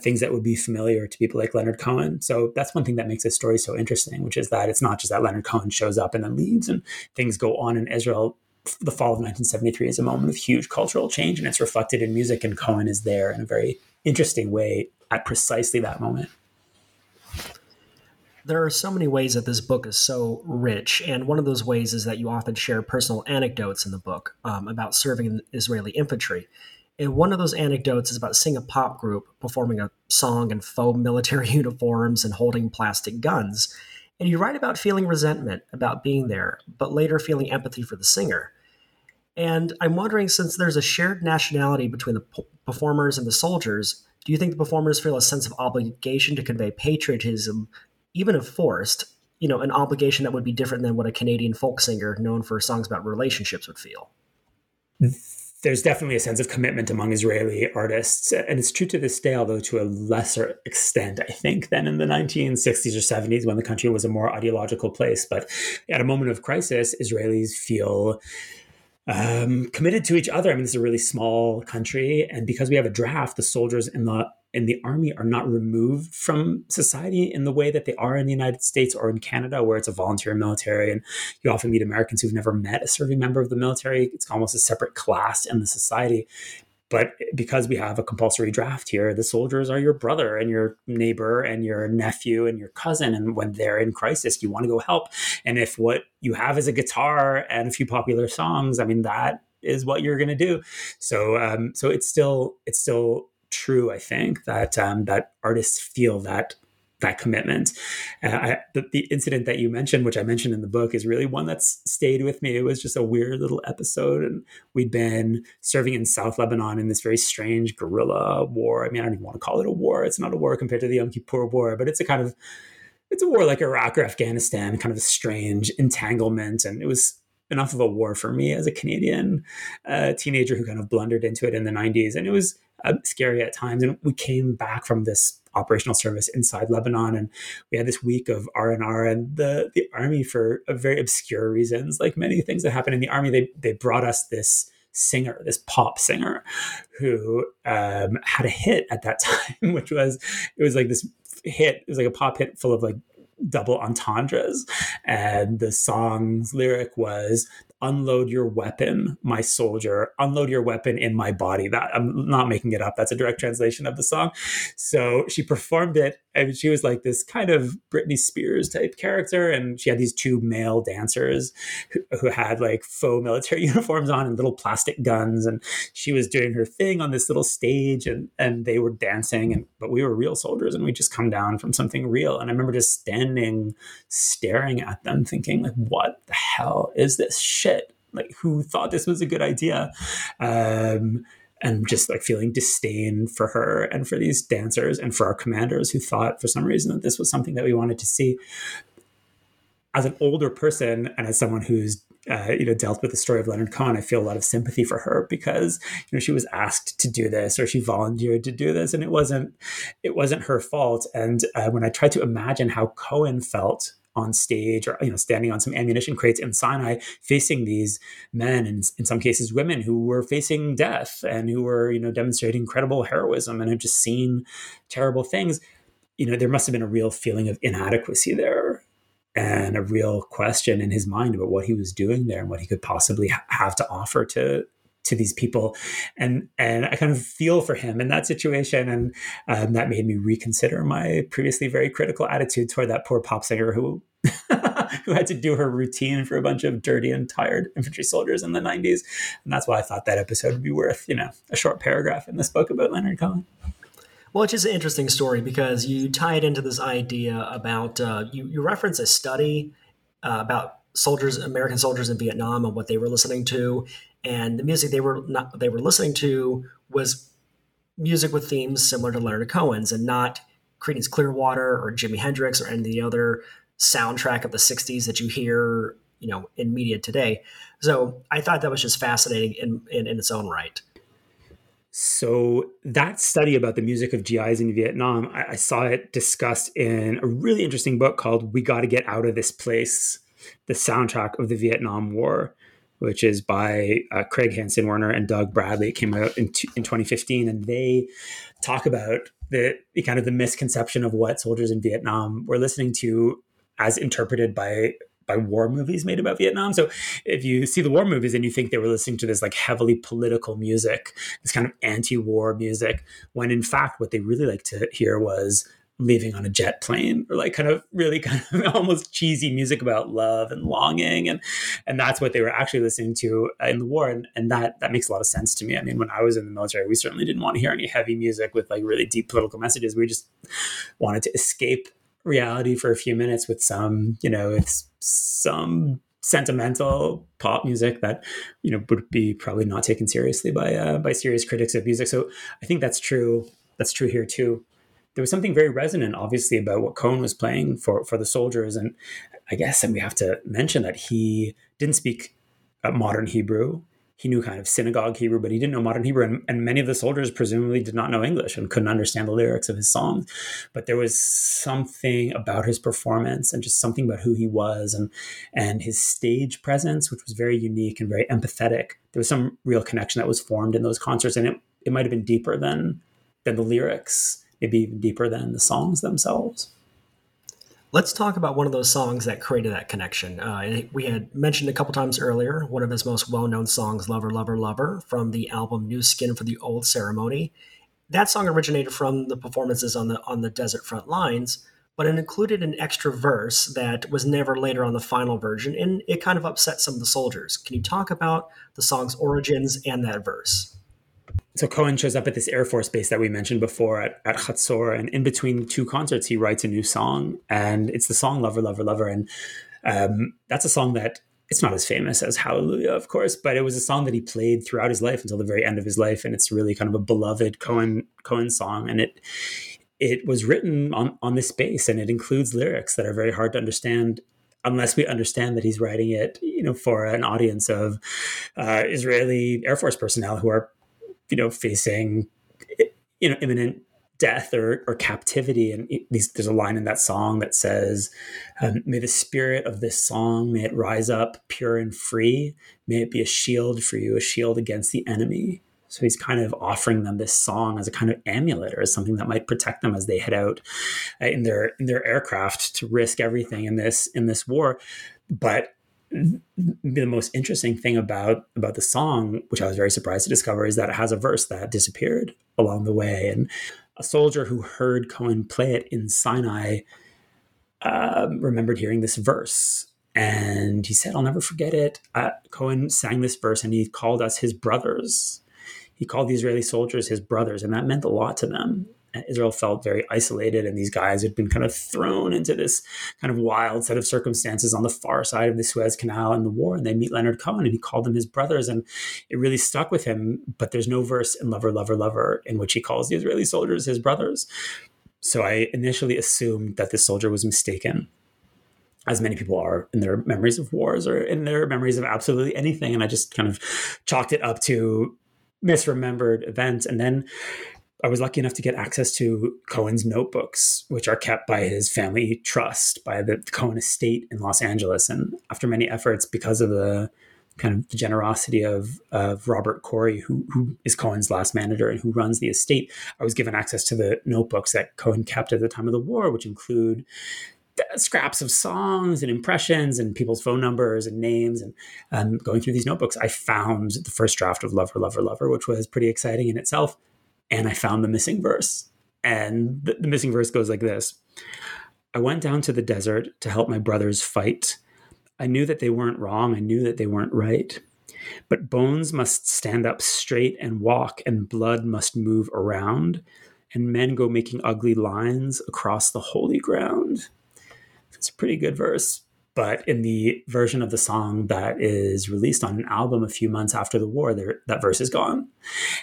things that would be familiar to people like Leonard Cohen. So that's one thing that makes this story so interesting, which is that it's not just that Leonard Cohen shows up and then leaves and things go on in Israel. The fall of 1973 is a moment of huge cultural change, and it's reflected in music, and Cohen is there in a very interesting way at precisely that moment. There are so many ways that this book is so rich, and one of those ways is that you often share personal anecdotes in the book about serving in Israeli infantry. And one of those anecdotes is about seeing a pop group performing a song in faux military uniforms and holding plastic guns. And you write about feeling resentment about being there, but later feeling empathy for the singer. And I'm wondering, since there's a shared nationality between the performers and the soldiers, do you think the performers feel a sense of obligation to convey patriotism, even if forced, you know, an obligation that would be different than what a Canadian folk singer known for songs about relationships would feel? There's definitely a sense of commitment among Israeli artists. And it's true to this day, although to a lesser extent, I think, than in the 1960s or 70s when the country was a more ideological place. But at a moment of crisis, Israelis feel committed to each other. I mean, this is a really small country. And because we have a draft, the soldiers in the army are not removed from society in the way that they are in the United States or in Canada, where it's a volunteer military. And you often meet Americans who've never met a serving member of the military. It's almost a separate class in the society. But because we have a compulsory draft here, the soldiers are your brother and your neighbor and your nephew and your cousin. And when they're in crisis, you want to go help. And if what you have is a guitar and a few popular songs, I mean, that is what you're going to do. So it's still true, I think, that artists feel that commitment. The incident that you mentioned, which I mentioned in the book, is really one that's stayed with me. It was just a weird little episode. And we'd been serving in South Lebanon in this very strange guerrilla war. I mean, I don't even want to call it a war. It's not a war compared to the Yom Kippur War, but it's a war like Iraq or Afghanistan, kind of a strange entanglement. And it was enough of a war for me as a Canadian teenager who kind of blundered into it in the 90s. And it was scary at times. And we came back from this operational service inside Lebanon, and we had this week of R&R, and the army, for very obscure reasons, like many things that happen in the army, they brought us this singer, this pop singer, who had a hit at that time, which was, it was like this hit, it was like a pop hit full of like double entendres. And the song's lyric was, "Unload your weapon, my soldier. Unload your weapon in my body." That, I'm not making it up. That's a direct translation of the song. So she performed it. I mean, she was like this kind of Britney Spears type character. And she had these two male dancers who had like faux military uniforms on and little plastic guns. And she was doing her thing on this little stage, and they were dancing. But we were real soldiers, and we just come down from something real. And I remember just standing, staring at them, thinking, like, what the hell is this shit? Like, who thought this was a good idea? And just like feeling disdain for her and for these dancers and for our commanders who thought for some reason that this was something that we wanted to see. As an older person and as someone who's dealt with the story of Leonard Cohen, I feel a lot of sympathy for her, because, you know, she was asked to do this, or she volunteered to do this, and it wasn't her fault. And when I tried to imagine how Cohen felt on stage or, standing on some ammunition crates in Sinai, facing these men and in some cases women who were facing death and who were, demonstrating incredible heroism and had just seen terrible things. There must have been a real feeling of inadequacy there and a real question in his mind about what he was doing there and what he could possibly have to offer to these people. And I kind of feel for him in that situation. And that made me reconsider my previously very critical attitude toward that poor pop singer who who had to do her routine for a bunch of dirty and tired infantry soldiers in the 90s. And that's why I thought that episode would be worth, a short paragraph in this book about Leonard Cohen. Well, it's just an interesting story because you tie it into this idea about, you reference a study about American soldiers in Vietnam and what they were listening to. And the music they were listening to was music with themes similar to Leonard Cohen's and not Creedence Clearwater or Jimi Hendrix or any of the other soundtrack of the 60s that you hear, in media today. So I thought that was just fascinating in its own right. So that study about the music of GIs in Vietnam, I saw it discussed in a really interesting book called We Gotta Get Out of This Place, The Soundtrack of the Vietnam War, which is by Craig Hansen Werner and Doug Bradley. It came out in 2015, and they talk about the kind of the misconception of what soldiers in Vietnam were listening to as interpreted by war movies made about Vietnam. So if you see the war movies and you think they were listening to this like heavily political music, this kind of anti-war music, when in fact what they really liked to hear was leaving on a jet plane or like kind of almost cheesy music about love and longing. And that's what they were actually listening to in the war. And that makes a lot of sense to me. I mean, when I was in the military, we certainly didn't want to hear any heavy music with like really deep political messages. We just wanted to escape reality for a few minutes with some sentimental pop music that, would be probably not taken seriously by serious critics of music. So I think that's true. That's true here too. There was something very resonant, obviously, about what Cohen was playing for the soldiers. And I guess, and we have to mention that he didn't speak modern Hebrew. He knew kind of synagogue Hebrew, but he didn't know modern Hebrew. And many of the soldiers presumably did not know English and couldn't understand the lyrics of his songs. But there was something about his performance and just something about who he was and his stage presence, which was very unique and very empathetic. There was some real connection that was formed in those concerts. And it might have been deeper than the lyrics, maybe even deeper than the songs themselves. Let's talk about one of those songs that created that connection. We had mentioned a couple times earlier, one of his most well-known songs, Lover, Lover, Lover, from the album New Skin for the Old Ceremony. That song originated from the performances on the desert front lines, but it included an extra verse that was never later on the final version, and it kind of upset some of the soldiers. Can you talk about the song's origins and that verse? So Cohen shows up at this Air Force base that we mentioned before at Hatzor, and in between two concerts, he writes a new song, and it's the song Lover, Lover, Lover. And that's a song that, it's not as famous as Hallelujah, of course, but it was a song that he played throughout his life until the very end of his life. And it's really kind of a beloved Cohen song. And it was written on this base, and it includes lyrics that are very hard to understand unless we understand that he's writing it, for an audience of Israeli Air Force personnel who are facing, imminent death or captivity. And there's a line in that song that says, may the spirit of this song, may it rise up pure and free. May it be a shield for you, a shield against the enemy. So he's kind of offering them this song as a kind of amulet or as something that might protect them as they head out in their aircraft to risk everything in this war. But the most interesting thing about the song, which I was very surprised to discover, is that it has a verse that disappeared along the way. And a soldier who heard Cohen play it in Sinai remembered hearing this verse. And he said, I'll never forget it. Cohen sang this verse and he called us his brothers. He called the Israeli soldiers his brothers. And that meant a lot to them. Israel felt very isolated, and these guys had been kind of thrown into this kind of wild set of circumstances on the far side of the Suez Canal in the war. And they meet Leonard Cohen, and he called them his brothers, and it really stuck with him. But there's no verse in Lover, Lover, Lover in which he calls the Israeli soldiers his brothers. So I initially assumed that this soldier was mistaken, as many people are in their memories of wars or in their memories of absolutely anything. And I just kind of chalked it up to misremembered events. And then I was lucky enough to get access to Cohen's notebooks, which are kept by his family trust, by the Cohen estate in Los Angeles. And after many efforts, because of the kind of generosity of Robert Corey, who is Cohen's last manager and who runs the estate, I was given access to the notebooks that Cohen kept at the time of the war, which include scraps of songs and impressions and people's phone numbers and names. And going through these notebooks, I found the first draft of Lover, Lover, Lover, which was pretty exciting in itself. And I found the missing verse. And the missing verse goes like this. I went down to the desert to help my brothers fight. I knew that they weren't wrong. I knew that they weren't right. But bones must stand up straight and walk, and blood must move around. And men go making ugly lines across the holy ground. It's a pretty good verse. But in the version of the song that is released on an album a few months after the war, that verse is gone.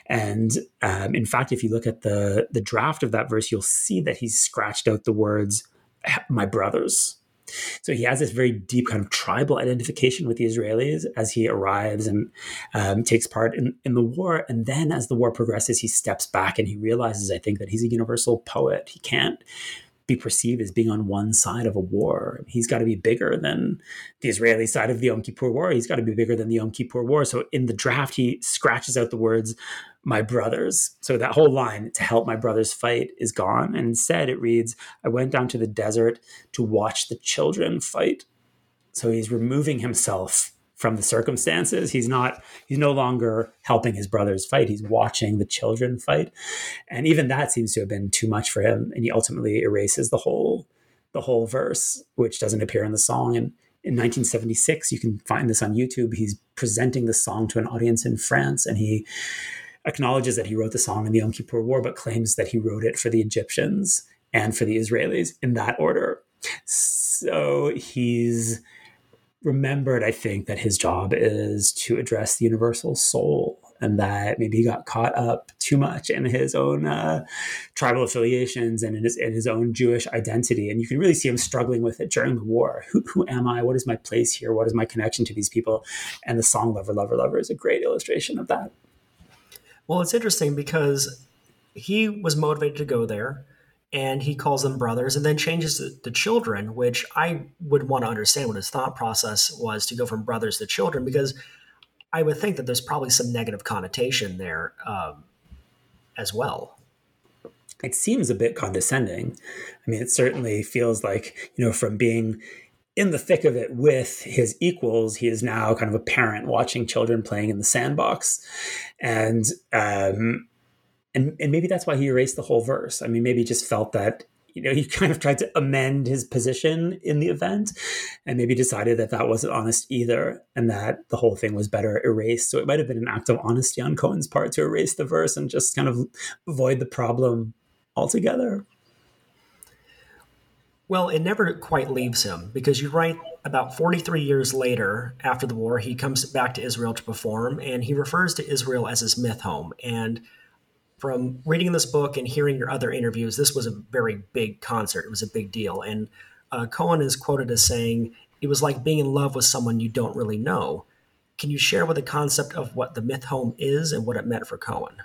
And in fact, if you look at the draft of that verse, you'll see that he's scratched out the words, my brothers. So he has this very deep kind of tribal identification with the Israelis as he arrives and takes part in the war. And then as the war progresses, he steps back and he realizes, I think, that he's a universal poet. He can't be perceived as being on one side of a war. He's got to be bigger than the Israeli side of the Yom Kippur War. He's got to be bigger than the Yom Kippur War. So in the draft, he scratches out the words, my brothers. So that whole line, to help my brothers fight, is gone. And instead it reads, I went down to the desert to watch the children fight. So he's removing himself from the circumstances. He's no longer helping his brothers fight. He's watching the children fight. And even that seems to have been too much for him. And he ultimately erases the whole verse, which doesn't appear in the song. And in 1976, you can find this on YouTube, he's presenting the song to an audience in France. And he acknowledges that he wrote the song in the Yom Kippur War, but claims that he wrote it for the Egyptians and for the Israelis in that order. So he's remembered, I think, that his job is to address the universal soul, and that maybe he got caught up too much in his own tribal affiliations and in his own Jewish identity. And you can really see him struggling with it during the war. Who am I? What is my place here? What is my connection to these people? And the song Lover, Lover, Lover is a great illustration of that. Well, it's interesting because he was motivated to go there, and he calls them brothers and then changes it to children, which I would want to understand what his thought process was to go from brothers to children, because I would think that there's probably some negative connotation there as well. It seems a bit condescending. I mean, it certainly feels like, from being in the thick of it with his equals, he is now kind of a parent watching children playing in the sandbox. And maybe that's why he erased the whole verse. I mean, maybe he just felt that, he kind of tried to amend his position in the event, and maybe decided that that wasn't honest either, and that the whole thing was better erased. So it might have been an act of honesty on Cohen's part to erase the verse and just kind of avoid the problem altogether. Well, it never quite leaves him, because you write about 43 years later after the war, he comes back to Israel to perform, and he refers to Israel as his myth home. And from reading this book and hearing your other interviews, this was a very big concert. It was a big deal. And Cohen is quoted as saying, it was like being in love with someone you don't really know. Can you share with the concept of what the myth home is and what it meant for Cohen?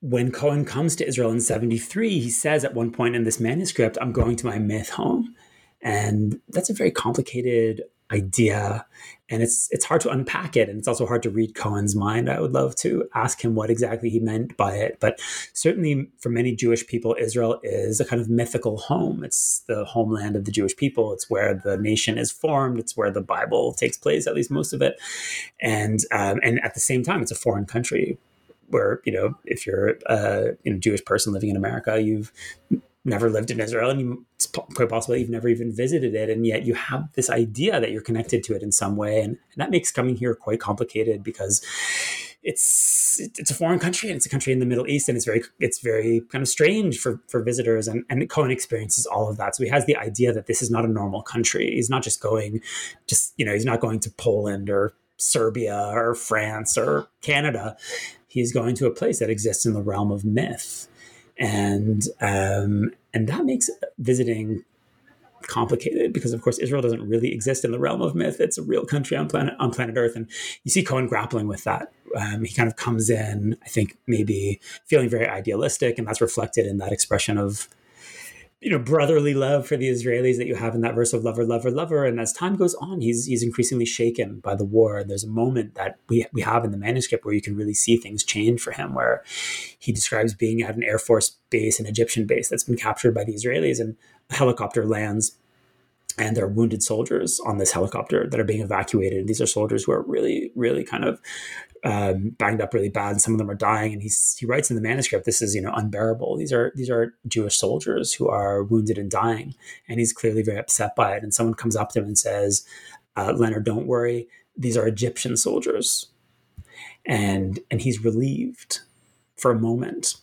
When Cohen comes to Israel in 73, he says at one point in this manuscript, I'm going to my myth home. And that's a very complicated idea, and it's hard to unpack it, and it's also hard to read Cohen's mind. I would love to ask him what exactly he meant by it, but certainly for many Jewish people, Israel is a kind of mythical home. It's the homeland of the Jewish people. It's where the nation is formed. It's where the Bible takes place, at least most of it, and at the same time, it's a foreign country where if you're a Jewish person living in America, you've never lived in Israel, and it's quite possible you've never even visited it. And yet you have this idea that you're connected to it in some way. And that makes coming here quite complicated, because it's a foreign country, and it's a country in the Middle East, and it's very kind of strange for visitors. And Cohen experiences all of that. So he has the idea that this is not a normal country. He's not just going, he's not going to Poland or Serbia or France or Canada. He's going to a place that exists in the realm of myth. And that makes visiting complicated, because of course Israel doesn't really exist in the realm of myth. It's a real country on planet Earth, and you see Cohen grappling with that He kind of comes in, I think, maybe feeling very idealistic, and that's reflected in that expression of, you know, brotherly love for the Israelis that you have in that verse of Lover, Lover, Lover. And as time goes on, he's increasingly shaken by the war. And there's a moment that we have in the manuscript where you can really see things change for him, where he describes being at an Air Force base, an Egyptian base that's been captured by the Israelis, and a helicopter lands. And there are wounded soldiers on this helicopter that are being evacuated. And these are soldiers who are really, really kind of banged up really bad. And some of them are dying. And he writes in the manuscript, this is, you know, unbearable. These are Jewish soldiers who are wounded and dying. And he's clearly very upset by it. And someone comes up to him and says, Leonard, don't worry. These are Egyptian soldiers. And he's relieved for a moment.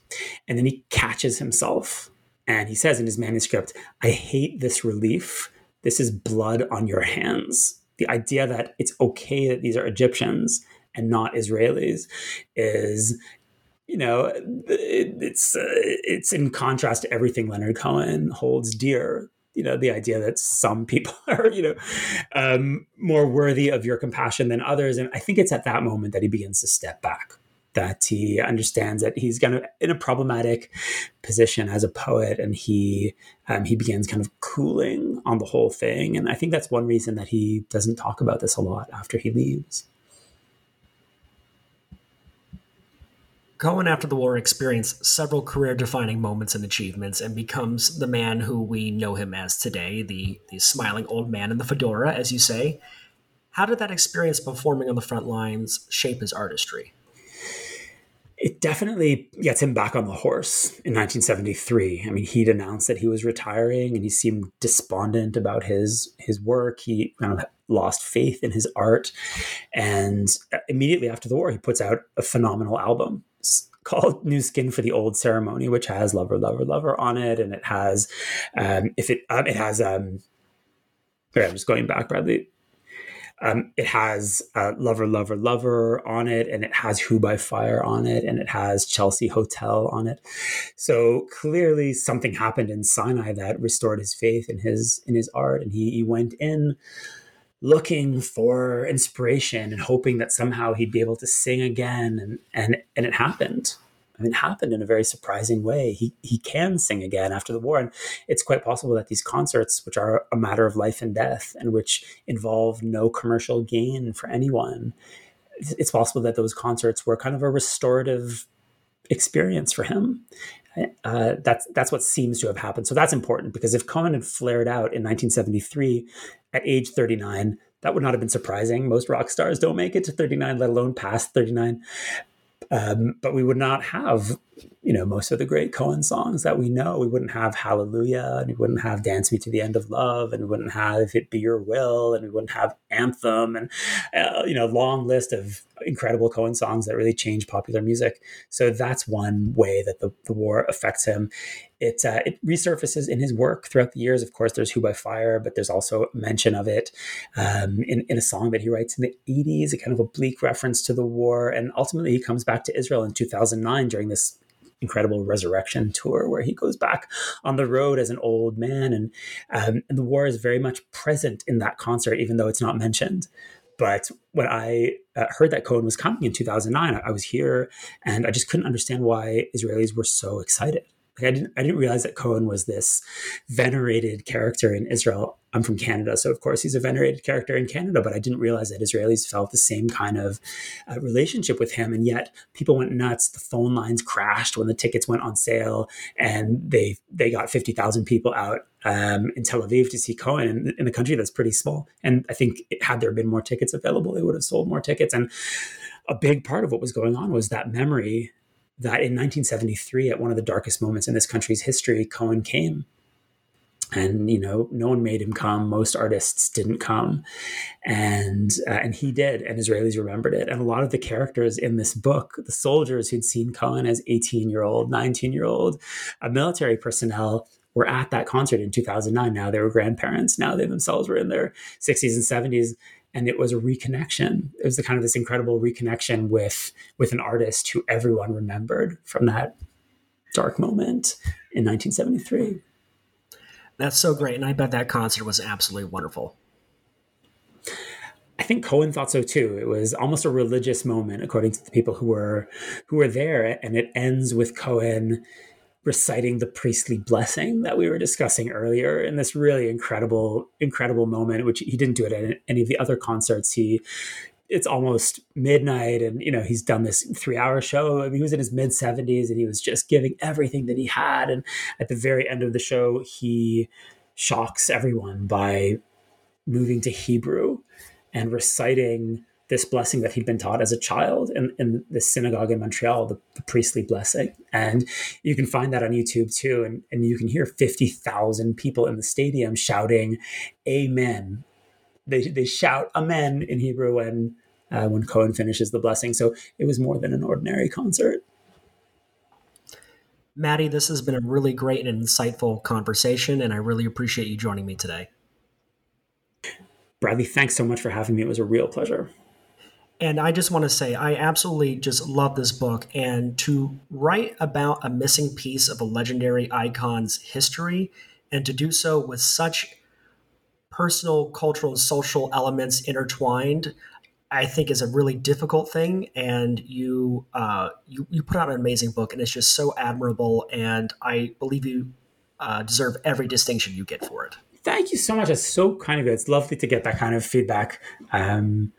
And then he catches himself. And he says in his manuscript, I hate this relief. This is blood on your hands. The idea that it's okay that these are Egyptians and not Israelis is, you know, it's in contrast to everything Leonard Cohen holds dear. You know, the idea that some people are, you know, more worthy of your compassion than others. And I think it's at that moment that he begins to step back, that he understands that he's kind of in a problematic position as a poet, and he begins kind of cooling on the whole thing. And I think that's one reason that he doesn't talk about this a lot after he leaves. Cohen, after the war, experienced several career-defining moments and achievements and becomes the man who we know him as today, the smiling old man in the fedora, as you say. How did that experience performing on the front lines shape his artistry? It definitely gets him back on the horse in 1973. I mean, he'd announced that he was retiring, and he seemed despondent about his work. He kind of lost faith in his art. And immediately after the war, he puts out a phenomenal album called New Skin for the Old Ceremony, which has Lover, Lover, Lover on it. And it has, I'm just going back, Bradley. It has Lover, Lover, Lover on it, and it has Who by Fire on it, and it has Chelsea Hotel on it. So clearly something happened in Sinai that restored his faith in his art. And he went in looking for inspiration and hoping that somehow he'd be able to sing again. And it happened. I mean, it happened in a very surprising way. He can sing again after the war. And it's quite possible that these concerts, which are a matter of life and death and which involve no commercial gain for anyone, it's possible that those concerts were kind of a restorative experience for him. That's what seems to have happened. So that's important, because if Cohen had flared out in 1973 at age 39, that would not have been surprising. Most rock stars don't make it to 39, let alone past 39. But we would not have, you know, most of the great Cohen songs that we know. We wouldn't have Hallelujah, and we wouldn't have Dance Me to the End of Love, and we wouldn't have If It Be Your Will, and we wouldn't have Anthem, and, you know, long list of incredible Cohen songs that really changed popular music. So that's one way that the war affects him. It resurfaces in his work throughout the years. Of course, there's Who by Fire, but there's also mention of it in a song that he writes in the 80s, a kind of oblique reference to the war. And ultimately, he comes back to Israel in 2009 during this incredible resurrection tour, where he goes back on the road as an old man. And the war is very much present in that concert, even though it's not mentioned. But when I heard that Cohen was coming in 2009, I was here, and I just couldn't understand why Israelis were so excited. Like, I didn't realize that Cohen was this venerated character in Israel. I'm from Canada, so of course he's a venerated character in Canada, but I didn't realize that Israelis felt the same kind of relationship with him. And yet people went nuts. The phone lines crashed when the tickets went on sale, and they got 50,000 people out in Tel Aviv to see Cohen in a country that's pretty small. And I think had there been more tickets available, they would have sold more tickets. And a big part of what was going on was that memory that in 1973, at one of the darkest moments in this country's history, Cohen came. And, you know, no one made him come. Most artists didn't come. And he did. And Israelis remembered it. And a lot of the characters in this book, the soldiers who'd seen Cohen as 18-year-old, 19-year-old, military personnel, were at that concert in 2009. Now they were grandparents. Now they themselves were in their 60s and 70s. And it was a reconnection. It was the kind of this incredible reconnection with an artist who everyone remembered from that dark moment in 1973. That's so great. And I bet that concert was absolutely wonderful. I think Cohen thought so too. It was almost a religious moment, according to the people who were there. And it ends with Cohen reciting the priestly blessing that we were discussing earlier in this really incredible, incredible moment, which he didn't do it at any of the other concerts. It's almost midnight, and he's done this 3-hour show. I mean, he was in his mid 70s, and he was just giving everything that he had. And at the very end of the show, he shocks everyone by moving to Hebrew and reciting this blessing that he'd been taught as a child in the synagogue in Montreal, the priestly blessing. And you can find that on YouTube too. And you can hear 50,000 people in the stadium shouting, Amen. They shout Amen in Hebrew when Cohen finishes the blessing. So it was more than an ordinary concert. Matty, this has been a really great and insightful conversation, and I really appreciate you joining me today. Bradley, thanks so much for having me. It was a real pleasure. And I just want to say, I absolutely just love this book. And to write about a missing piece of a legendary icon's history, and to do so with such personal, cultural, and social elements intertwined, I think is a really difficult thing. And you put out an amazing book, and it's just so admirable. And I believe you deserve every distinction you get for it. Thank you so much. It's so kind of good. It's lovely to get that kind of feedback. I mean,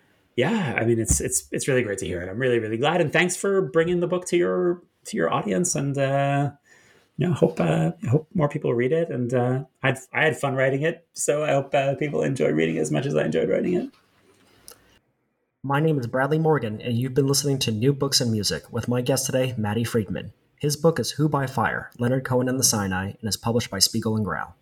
it's really great to hear it. I'm really, really glad. And thanks for bringing the book to your audience. And hope more people read it. And I had fun writing it. So I hope people enjoy reading it as much as I enjoyed writing it. My name is Bradley Morgan, and you've been listening to New Books and Music with my guest today, Matty Friedman. His book is Who by Fire, Leonard Cohen and the Sinai, and is published by Spiegel and Grau.